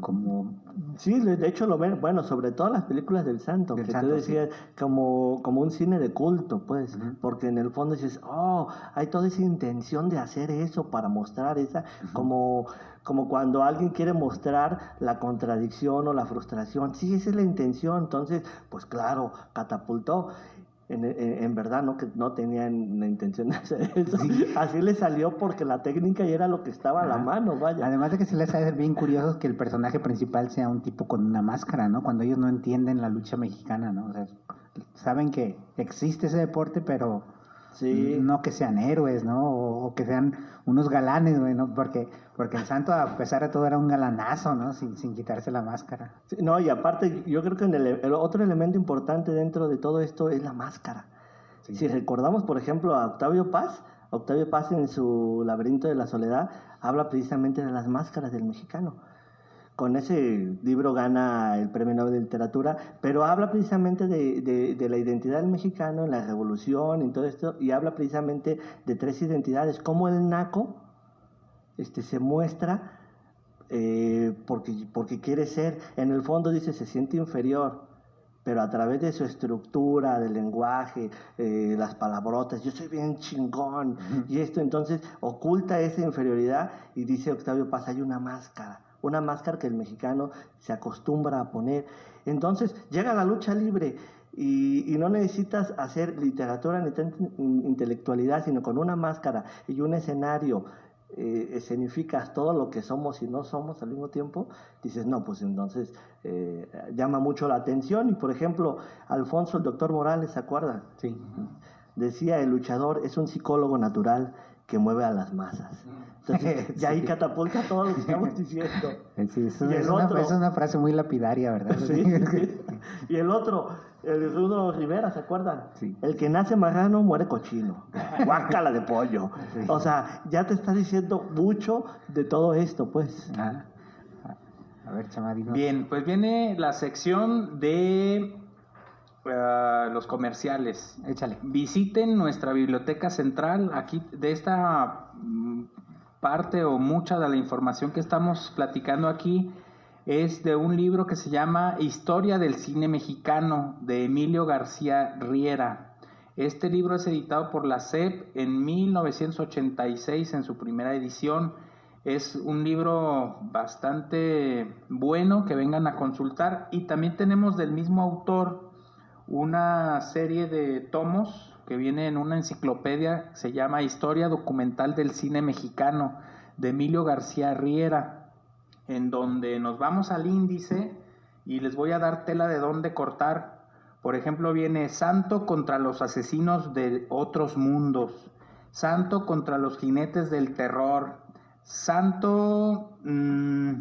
Como... Sí, de hecho lo ven, bueno, sobre todo las películas del Santo, del que Santo, tú decías, sí, como, como un cine de culto, pues, uh-huh, porque en el fondo dices, oh, hay toda esa intención de hacer eso para mostrar esa, uh-huh, como, como cuando alguien quiere mostrar la contradicción o la frustración, sí, esa es la intención, entonces, pues claro, catapultó. En, en, en verdad, no que no tenían la intención de hacer eso. Sí. Así le salió porque la técnica ya era lo que estaba a la mano, vaya. Además de que se les hace bien curioso que el personaje principal sea un tipo con una máscara, ¿no? Cuando ellos no entienden la lucha mexicana, ¿no? O sea, saben que existe ese deporte, pero sí, no que sean héroes, ¿no? O, o que sean unos galanes, ¿no? Porque, porque el Santo, a pesar de todo, era un galanazo, ¿no? Sin, sin quitarse la máscara. Sí, no, y aparte, yo creo que en el, el otro elemento importante dentro de todo esto es la máscara. Sí. Si recordamos, por ejemplo, a Octavio Paz, Octavio Paz en su Laberinto de la Soledad habla precisamente de las máscaras del mexicano. Con ese libro gana el Premio Nobel de Literatura, pero habla precisamente de, de, de la identidad del mexicano en la revolución, en todo esto, y habla precisamente de tres identidades, cómo el naco este, se muestra eh, porque, porque quiere ser, en el fondo dice se siente inferior, pero a través de su estructura, del lenguaje, eh, las palabrotas, yo soy bien chingón, y esto entonces oculta esa inferioridad, y dice Octavio Paz, hay una máscara, una máscara que el mexicano se acostumbra a poner. Entonces, llega la lucha libre y, y no necesitas hacer literatura ni tanta intelectualidad, sino con una máscara y un escenario, eh, escenificas todo lo que somos y no somos al mismo tiempo, dices, no, pues entonces eh, llama mucho la atención. Y, por ejemplo, Alfonso, el doctor Morales, ¿se acuerdan? Sí. Decía, el luchador es un psicólogo natural que mueve a las masas. Entonces, sí. De ahí catapulta todo lo que estamos diciendo. Sí, eso y es, el una, otro, es una frase muy lapidaria, ¿verdad? Sí, sí. Y el otro, el Rudo Rivera, ¿se acuerdan? Sí. El que nace marrano muere cochino. Guácala de pollo. Sí. O sea, ya te está diciendo mucho de todo esto, pues. Ah. A ver, Chema, dinos. Bien, pues viene la sección de... Uh, los comerciales. Échale. Visiten nuestra biblioteca central. Aquí de esta parte o mucha de la información que estamos platicando aquí es de un libro que se llama Historia del Cine Mexicano, de Emilio García Riera. Este libro es editado por la C E P en mil novecientos ochenta y seis en su primera edición. Es un libro bastante bueno, que vengan a consultar. Y también tenemos del mismo autor una serie de tomos que viene en una enciclopedia, se llama Historia Documental del Cine Mexicano, de Emilio García Riera, en donde nos vamos al índice y les voy a dar tela de dónde cortar. Por ejemplo, viene Santo contra los asesinos de otros mundos, Santo contra los jinetes del terror, Santo mmm,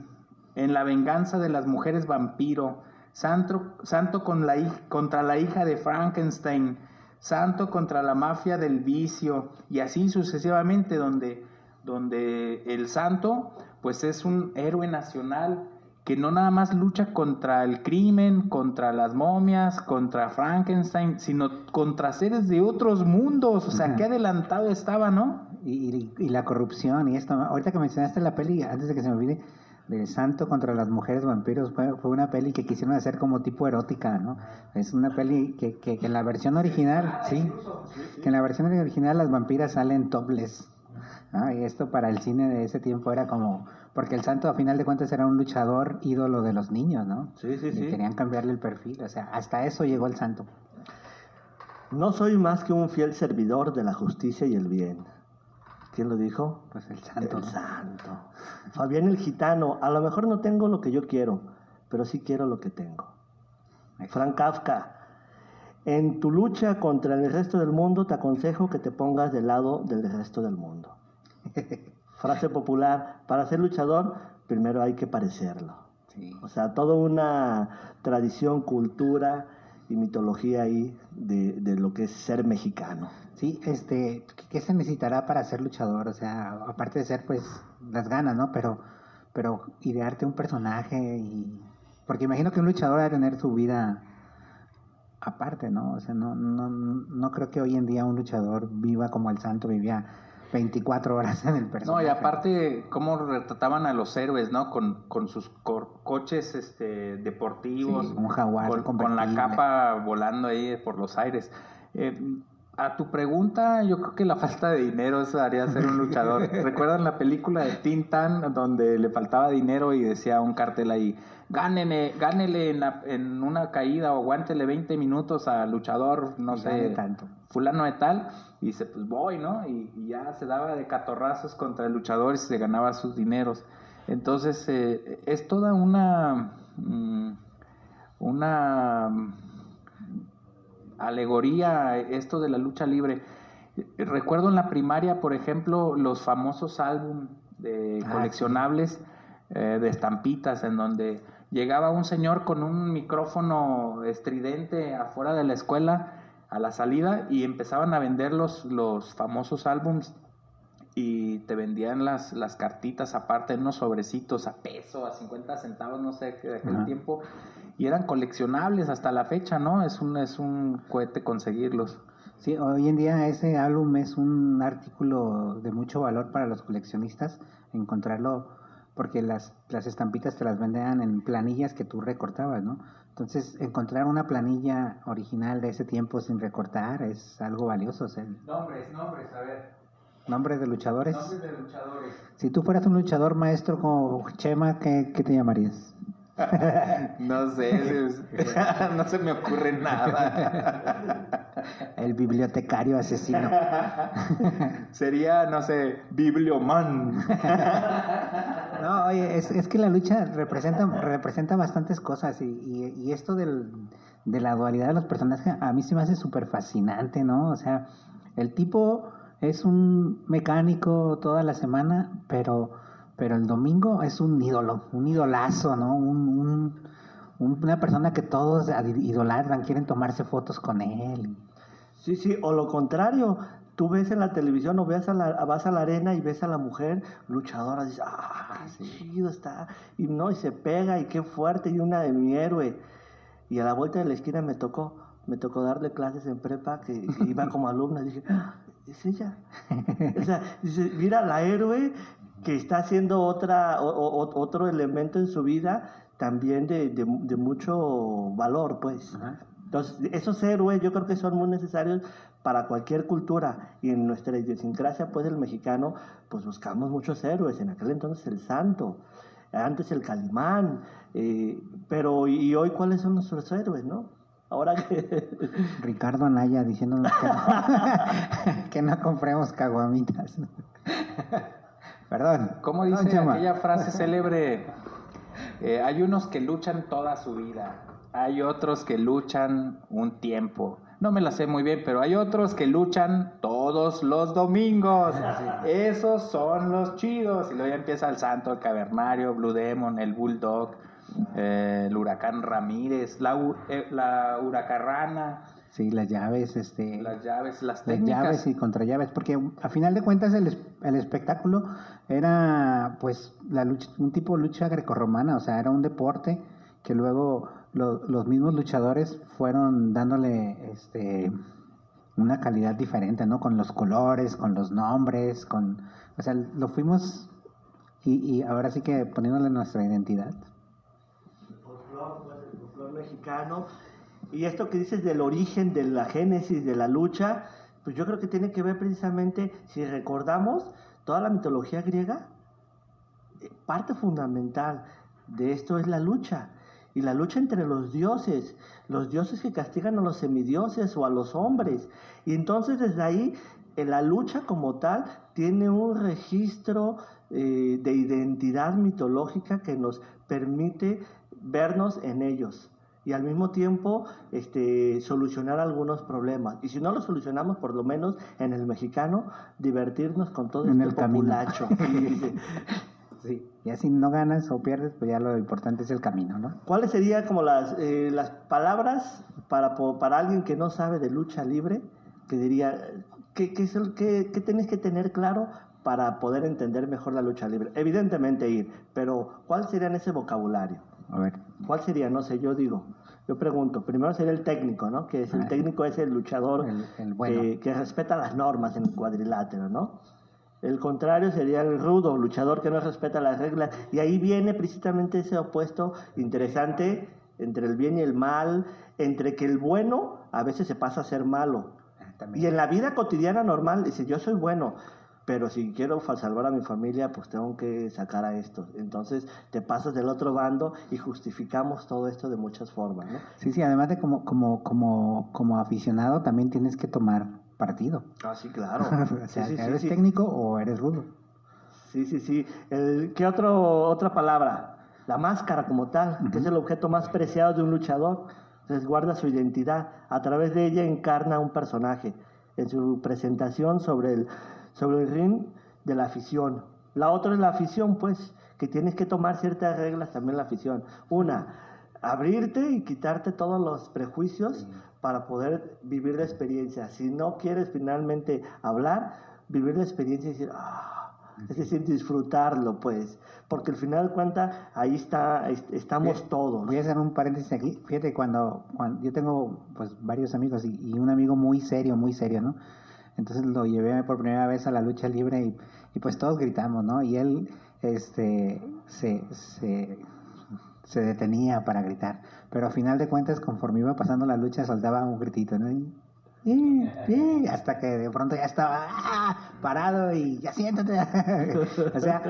en la venganza de las mujeres vampiro, Santo, santo con la, contra la hija de Frankenstein, Santo contra la mafia del vicio, y así sucesivamente, donde, donde el santo pues es un héroe nacional que no nada más lucha contra el crimen, contra las momias, contra Frankenstein, sino contra seres de otros mundos. O sea, uh-huh. Qué adelantado estaba, ¿no? Y, y, y la corrupción y esto. Ahorita que mencionaste la peli, antes de que se me olvide, de Santo contra las mujeres vampiros, fue, fue una peli que quisieron hacer como tipo erótica, ¿no? Es una peli que, que, que en la versión original, sí, que en la versión original las vampiras salen topless, ¿no? Y esto para el cine de ese tiempo era como, porque el santo a final de cuentas era un luchador ídolo de los niños, ¿no? Sí, sí, sí. Y querían cambiarle el perfil, o sea, hasta eso llegó el santo. No soy más que un fiel servidor de la justicia y el bien. ¿Quién lo dijo? Pues el santo. El santo. Fabián el Gitano. A lo mejor no tengo lo que yo quiero, pero sí quiero lo que tengo. Franz Kafka. En tu lucha contra el resto del mundo, te aconsejo que te pongas del lado del resto del mundo. Frase popular. Para ser luchador, primero hay que parecerlo. Sí. O sea, toda una tradición, cultura y mitología ahí de, de lo que es ser mexicano. Sí, este, ¿qué se necesitará para ser luchador? O sea, aparte de ser, pues, las ganas, ¿no? Pero, pero idearte un personaje y... Porque imagino que un luchador ha de tener su vida aparte, ¿no? O sea, no, no, no creo que hoy en día un luchador viva como el santo vivía veinticuatro horas en el personaje. No, y aparte, cómo retrataban a los héroes, ¿no? Con, con sus cor- coches este, deportivos. Sí, un jaguar con, con la capa volando ahí por los aires. Eh, a tu pregunta, yo creo que la falta de dinero eso haría ser un luchador. ¿Recuerdan la película de Tintán, donde le faltaba dinero y decía un cartel ahí, gánele, gánele en, la, en una caída o aguántele veinte minutos al luchador, no sé, tanto. fulano de tal? Y dice, pues voy, ¿no? Y, y ya se daba de catorrazos contra el luchador y se ganaba sus dineros. Entonces, eh, es toda una... una... alegoría esto de la lucha libre. Recuerdo en la primaria, por ejemplo, los famosos álbum de coleccionables eh, de estampitas, en donde llegaba un señor con un micrófono estridente afuera de la escuela a la salida y empezaban a vender los, los famosos álbums, y te vendían las, las cartitas aparte, unos sobrecitos a peso, a cincuenta centavos, no sé, de aquel uh-huh. tiempo, y eran coleccionables hasta la fecha, ¿no? Es un, es un cohete conseguirlos. Sí, hoy en día ese álbum es un artículo de mucho valor para los coleccionistas, encontrarlo, porque las, las estampitas te las vendían en planillas que tú recortabas, ¿no? Entonces, encontrar una planilla original de ese tiempo sin recortar es algo valioso. O sea, nombres, nombres, a ver. ¿Nombres de luchadores? Nombres de luchadores. Si tú fueras un luchador maestro como Chema, ¿qué, qué te llamarías? No sé, no se me ocurre nada. El bibliotecario asesino. Sería, no sé, Biblioman. No, oye, es, es que la lucha representa, representa bastantes cosas, y, y, y esto del, de la dualidad de los personajes a mí se me hace súper fascinante, ¿no? O sea, el tipo... es un mecánico toda la semana, pero, pero el domingo es un ídolo, un idolazo, ¿no? Un, un, una persona que todos idolatran, quieren tomarse fotos con él. Sí, sí, o lo contrario, tú ves en la televisión o ves a la, vas a la arena y ves a la mujer luchadora, dices, ah, qué chido está, y no, y se pega, y qué fuerte, y una de mi héroe. Y a la vuelta de la esquina me tocó, me tocó darle clases en prepa, que, que iba como alumna, y dije, ah, es ella. O sea, dice, mira la héroe que está haciendo otra, o, o, otro elemento en su vida también de, de, de mucho valor, pues. Ajá. Entonces, esos héroes yo creo que son muy necesarios para cualquier cultura, y en nuestra idiosincrasia, pues, el mexicano, pues, buscamos muchos héroes. En aquel entonces el santo, antes el calimán, eh, pero, y hoy, ¿cuáles son nuestros héroes, no? Ahora que... Ricardo Anaya diciéndonos que no, que no compremos caguamitas. Perdón. ¿Cómo dice Chema? Aquella frase célebre? Eh, hay unos que luchan toda su vida, hay otros que luchan un tiempo. No me la sé muy bien, pero hay otros que luchan todos los domingos. Esos son los chidos. Y luego ya empieza el santo, el cavernario, Blue Demon, el Bulldog, eh, el Huracán Ramírez, la, eh, la Huracarrana. Sí, las llaves, este, las llaves, las técnicas. Las llaves y contrallaves, porque a final de cuentas el, el espectáculo era, pues, la lucha, un tipo de lucha grecorromana, o sea, era un deporte que luego lo, los mismos luchadores fueron dándole este una calidad diferente, ¿no? Con los colores, con los nombres, con, o sea, lo fuimos y, y ahora sí que poniéndole nuestra identidad. El folclore, pues, el folclore mexicano. Y esto que dices del origen, de la génesis, de la lucha, pues yo creo que tiene que ver precisamente, si recordamos, toda la mitología griega, parte fundamental de esto es la lucha. Y la lucha entre los dioses, los dioses que castigan a los semidioses o a los hombres. Y entonces desde ahí, en la lucha como tal, tiene un registro eh, de identidad mitológica que nos permite vernos en ellos. Y al mismo tiempo este, solucionar algunos problemas. Y si no los solucionamos, por lo menos en el mexicano, divertirnos con todo en este populacho. Sí, sí. Ya si no ganas o pierdes, pues ya lo importante es el camino, ¿no? ¿Cuáles serían como las, eh, las palabras para, para alguien que no sabe de lucha libre? Que diría, ¿qué, qué, es el, qué, qué tenés que tener claro para poder entender mejor la lucha libre? Evidentemente ir, pero ¿cuál sería en ese vocabulario? A ver. ¿Cuál sería? No sé, yo digo, yo pregunto, primero sería el técnico, ¿no? Que es el técnico, es el luchador, el, el bueno. eh, que respeta las normas en el cuadrilátero, ¿no? El contrario sería el rudo, luchador que no respeta las reglas, y ahí viene precisamente ese opuesto interesante entre el bien y el mal, entre que el bueno a veces se pasa a ser malo. También. Y en la vida cotidiana normal, dice, yo soy bueno, pero si quiero salvar a mi familia, pues tengo que sacar a estos. Entonces te pasas del otro bando y justificamos todo esto de muchas formas, ¿no? Sí, sí, además de como, como, como, como aficionado también tienes que tomar partido. Ah, sí, claro. O sea, sí, sí, ¿eres sí, técnico sí. o eres rudo? Sí, sí, sí. El, ¿Qué otro, otra palabra? La máscara como tal, uh-huh. que es el objeto más preciado de un luchador. Resguarda su identidad. A través de ella encarna un personaje. En su presentación sobre el... sobre el ring de la afición. La otra es la afición, pues, que tienes que tomar ciertas reglas también la afición. Una, abrirte y quitarte todos los prejuicios sí. para poder vivir la experiencia. Si no quieres finalmente hablar, vivir la experiencia y decir, ah, es decir, disfrutarlo, pues, porque al final de cuentas, ahí está, estamos Bien, todos. Voy a hacer un paréntesis aquí. Fíjate, cuando, cuando yo tengo, pues, varios amigos y, y un amigo muy serio, muy serio, ¿no? Entonces lo llevé por primera vez a la lucha libre y, y pues todos gritamos, ¿no? Y él este, se, se, se detenía para gritar. Pero a final de cuentas, conforme iba pasando la lucha, soltaba un gritito, ¿no? Y, y, y, hasta que de pronto ya estaba ¡ah! Parado y ya siéntate. O sea,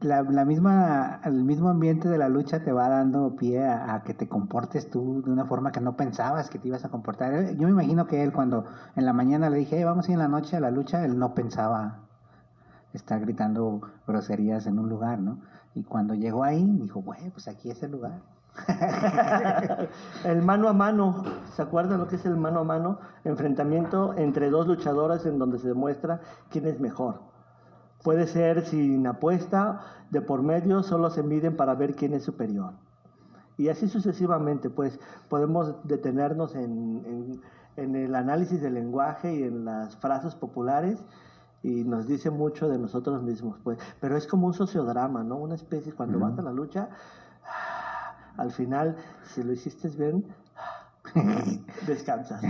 la, la misma, el mismo ambiente de la lucha te va dando pie a, a que te comportes tú de una forma que no pensabas que te ibas a comportar. Yo me imagino que él, cuando en la mañana le dije, hey, vamos a ir en la noche a la lucha, él no pensaba estar gritando groserías en un lugar, ¿no? Y cuando llegó ahí, dijo, güey, pues aquí es el lugar. El mano a mano, ¿se acuerdan lo que es el mano a mano? Enfrentamiento entre dos luchadoras en donde se demuestra quién es mejor. Puede ser sin apuesta, de por medio, solo se miden para ver quién es superior. Y así sucesivamente, pues podemos detenernos en, en, en el análisis del lenguaje y en las frases populares, y nos dice mucho de nosotros mismos, pues. Pero es como un sociodrama, ¿no? Una especie, cuando vas a la lucha, al final, si lo hiciste bien, descansas. Sí.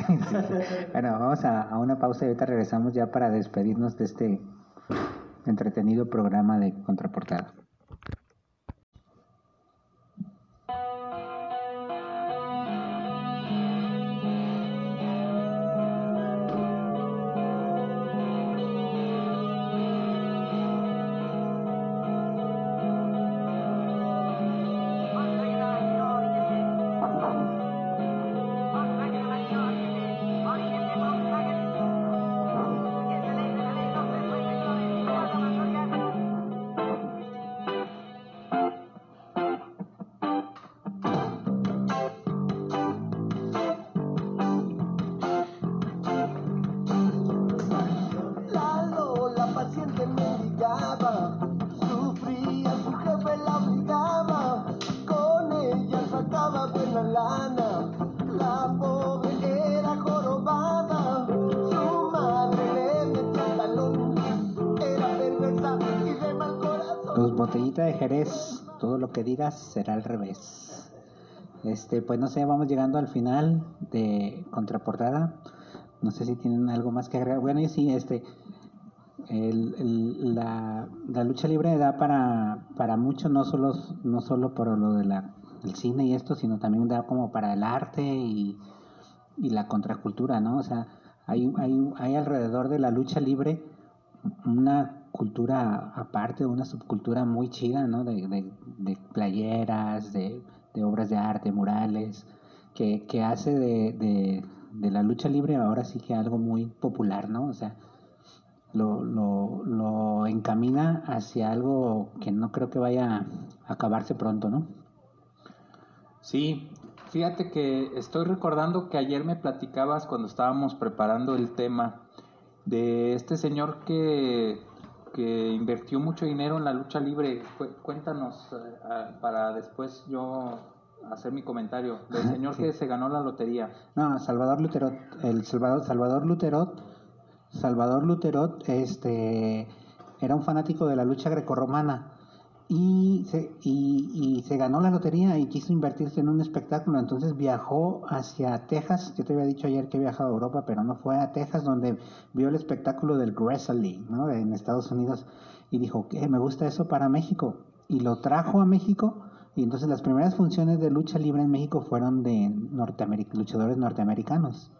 Bueno, vamos a, a una pausa y ahorita regresamos ya para despedirnos de este entretenido programa de Contraportada. Botellita de Jerez, todo lo que digas será al revés. Este, pues no sé, vamos llegando al final de Contraportada. No sé si tienen algo más que agregar. Bueno, y sí, este, el, el, la, la lucha libre da para, para mucho, no solo, no solo por lo de la, el cine y esto, sino también da como para el arte y, y la contracultura, ¿no? O sea, hay, hay, hay alrededor de la lucha libre una cultura aparte, una subcultura muy chida, ¿no? De, de, de playeras, de, de obras de arte, murales, que, que hace de, de, de la lucha libre ahora sí que algo muy popular, ¿no? O sea, lo, lo, lo encamina hacia algo que no creo que vaya a acabarse pronto, ¿no? Sí, fíjate que estoy recordando que ayer me platicabas cuando estábamos preparando el tema de este señor que que invirtió mucho dinero en la lucha libre. Cuéntanos uh, para después yo hacer mi comentario del Ajá, señor sí. que se ganó la lotería. No, Salvador Lutteroth, el Salvador Salvador Lutteroth, Salvador Lutteroth, este era un fanático de la lucha grecorromana y se y, y se ganó la lotería y quiso invertirse en un espectáculo, entonces viajó hacia Texas. Yo te había dicho ayer que he viajado a Europa, pero no fue a Texas, donde vio el espectáculo del wrestling, ¿no? En Estados Unidos, y dijo que me gusta eso para México, y lo trajo a México. Y entonces las primeras funciones de lucha libre en México fueron de norteameric- luchadores norteamericanos,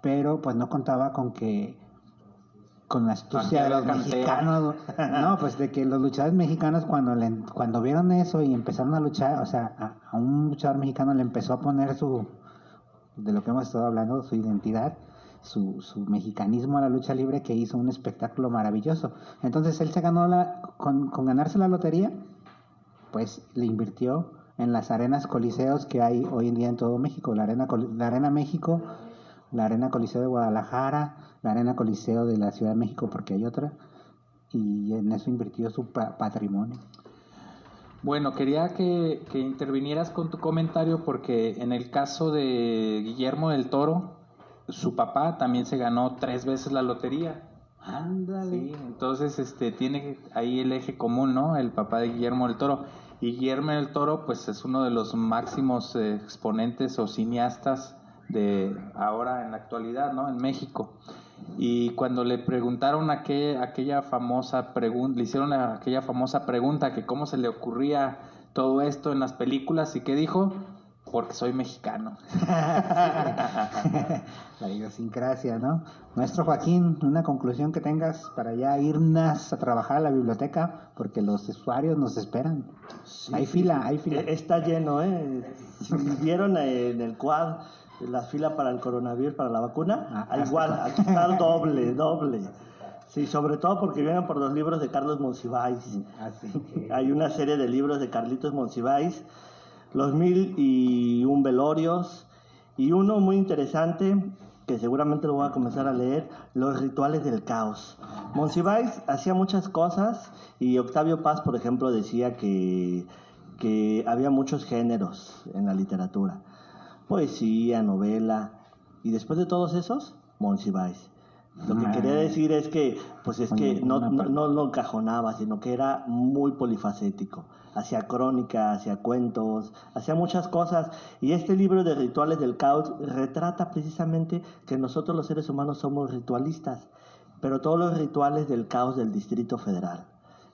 pero pues no contaba con que con la astucia de los mexicanos, no, pues de que los luchadores mexicanos cuando le, cuando vieron eso y empezaron a luchar, o sea, a, a un luchador mexicano le empezó a poner su, de lo que hemos estado hablando, su identidad, su, su mexicanismo a la lucha libre, que hizo un espectáculo maravilloso. Entonces él se ganó la, con, con ganarse la lotería, pues le invirtió en las arenas coliseos que hay hoy en día en todo México, la arena, la Arena México, la Arena Coliseo de Guadalajara, la Arena Coliseo de la Ciudad de México, porque hay otra, y en eso invirtió su pa- patrimonio. Bueno, quería que, que intervinieras con tu comentario, porque en el caso de Guillermo del Toro, su papá también se ganó tres veces la lotería. Ándale. Sí, entonces este, tiene ahí el eje común, ¿no? El papá de Guillermo del Toro. Y Guillermo del Toro, pues es uno de los máximos exponentes o cineastas de ahora en la actualidad, ¿no? En México. Y cuando le preguntaron aquella, aquella famosa pregunta, le hicieron aquella famosa pregunta que cómo se le ocurría todo esto en las películas, y qué dijo, porque soy mexicano. La idiosincrasia, ¿no? Nuestro Joaquín, una conclusión que tengas para ya irnos a trabajar a la biblioteca, porque los usuarios nos esperan. Sí, hay fila, hay fila. Está lleno, ¿eh? Vieron en el quad la fila para el coronavirus, para la vacuna, ah, igual, aquí está doble, doble. Sí, sobre todo porque vienen por los libros de Carlos Monsiváis. Así que hay una serie de libros de Carlitos Monsiváis los mil y un velorios, y uno muy interesante, que seguramente lo voy a comenzar a leer, Los rituales del caos. Monsiváis hacía muchas cosas, y Octavio Paz, por ejemplo, decía que, que había muchos géneros en la literatura. Poesía, novela, y después de todos esos, Monsiváis. Lo que quería decir es que, pues es que no, no, no lo encajonaba, sino que era muy polifacético. Hacía crónicas, hacía cuentos, hacía muchas cosas. Y este libro de Rituales del Caos retrata precisamente que nosotros los seres humanos somos ritualistas, pero todos los rituales del caos del Distrito Federal.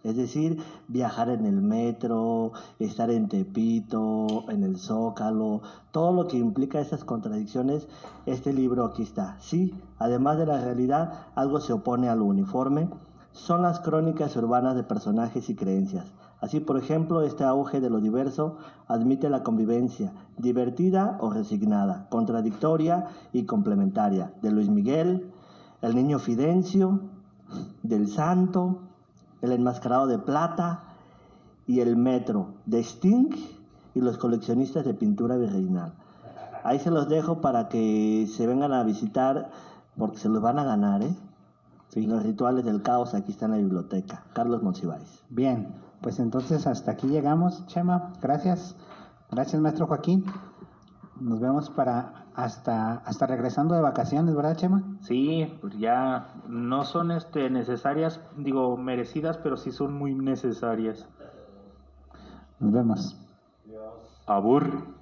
Es decir, viajar en el metro, estar en Tepito, en el Zócalo, todo lo que implica esas contradicciones, este libro aquí está. Sí, además de la realidad, algo se opone a lo uniforme, son las crónicas urbanas de personajes y creencias. Así, por ejemplo, este auge de lo diverso admite la convivencia, divertida o resignada, contradictoria y complementaria, de Luis Miguel, el niño Fidencio, del Santo, El enmascarado de plata y el metro de Sting y los coleccionistas de pintura virreinal. Ahí se los dejo para que se vengan a visitar porque se los van a ganar, ¿eh? Sí. Los rituales del caos aquí están en la biblioteca. Carlos Monsiváis. Bien, pues entonces hasta aquí llegamos, Chema. Gracias. Gracias, maestro Joaquín. Nos vemos para hasta hasta regresando de vacaciones, ¿verdad, Chema? Sí, pues ya no son este necesarias, digo, merecidas, pero sí son muy necesarias. Nos vemos. Abur.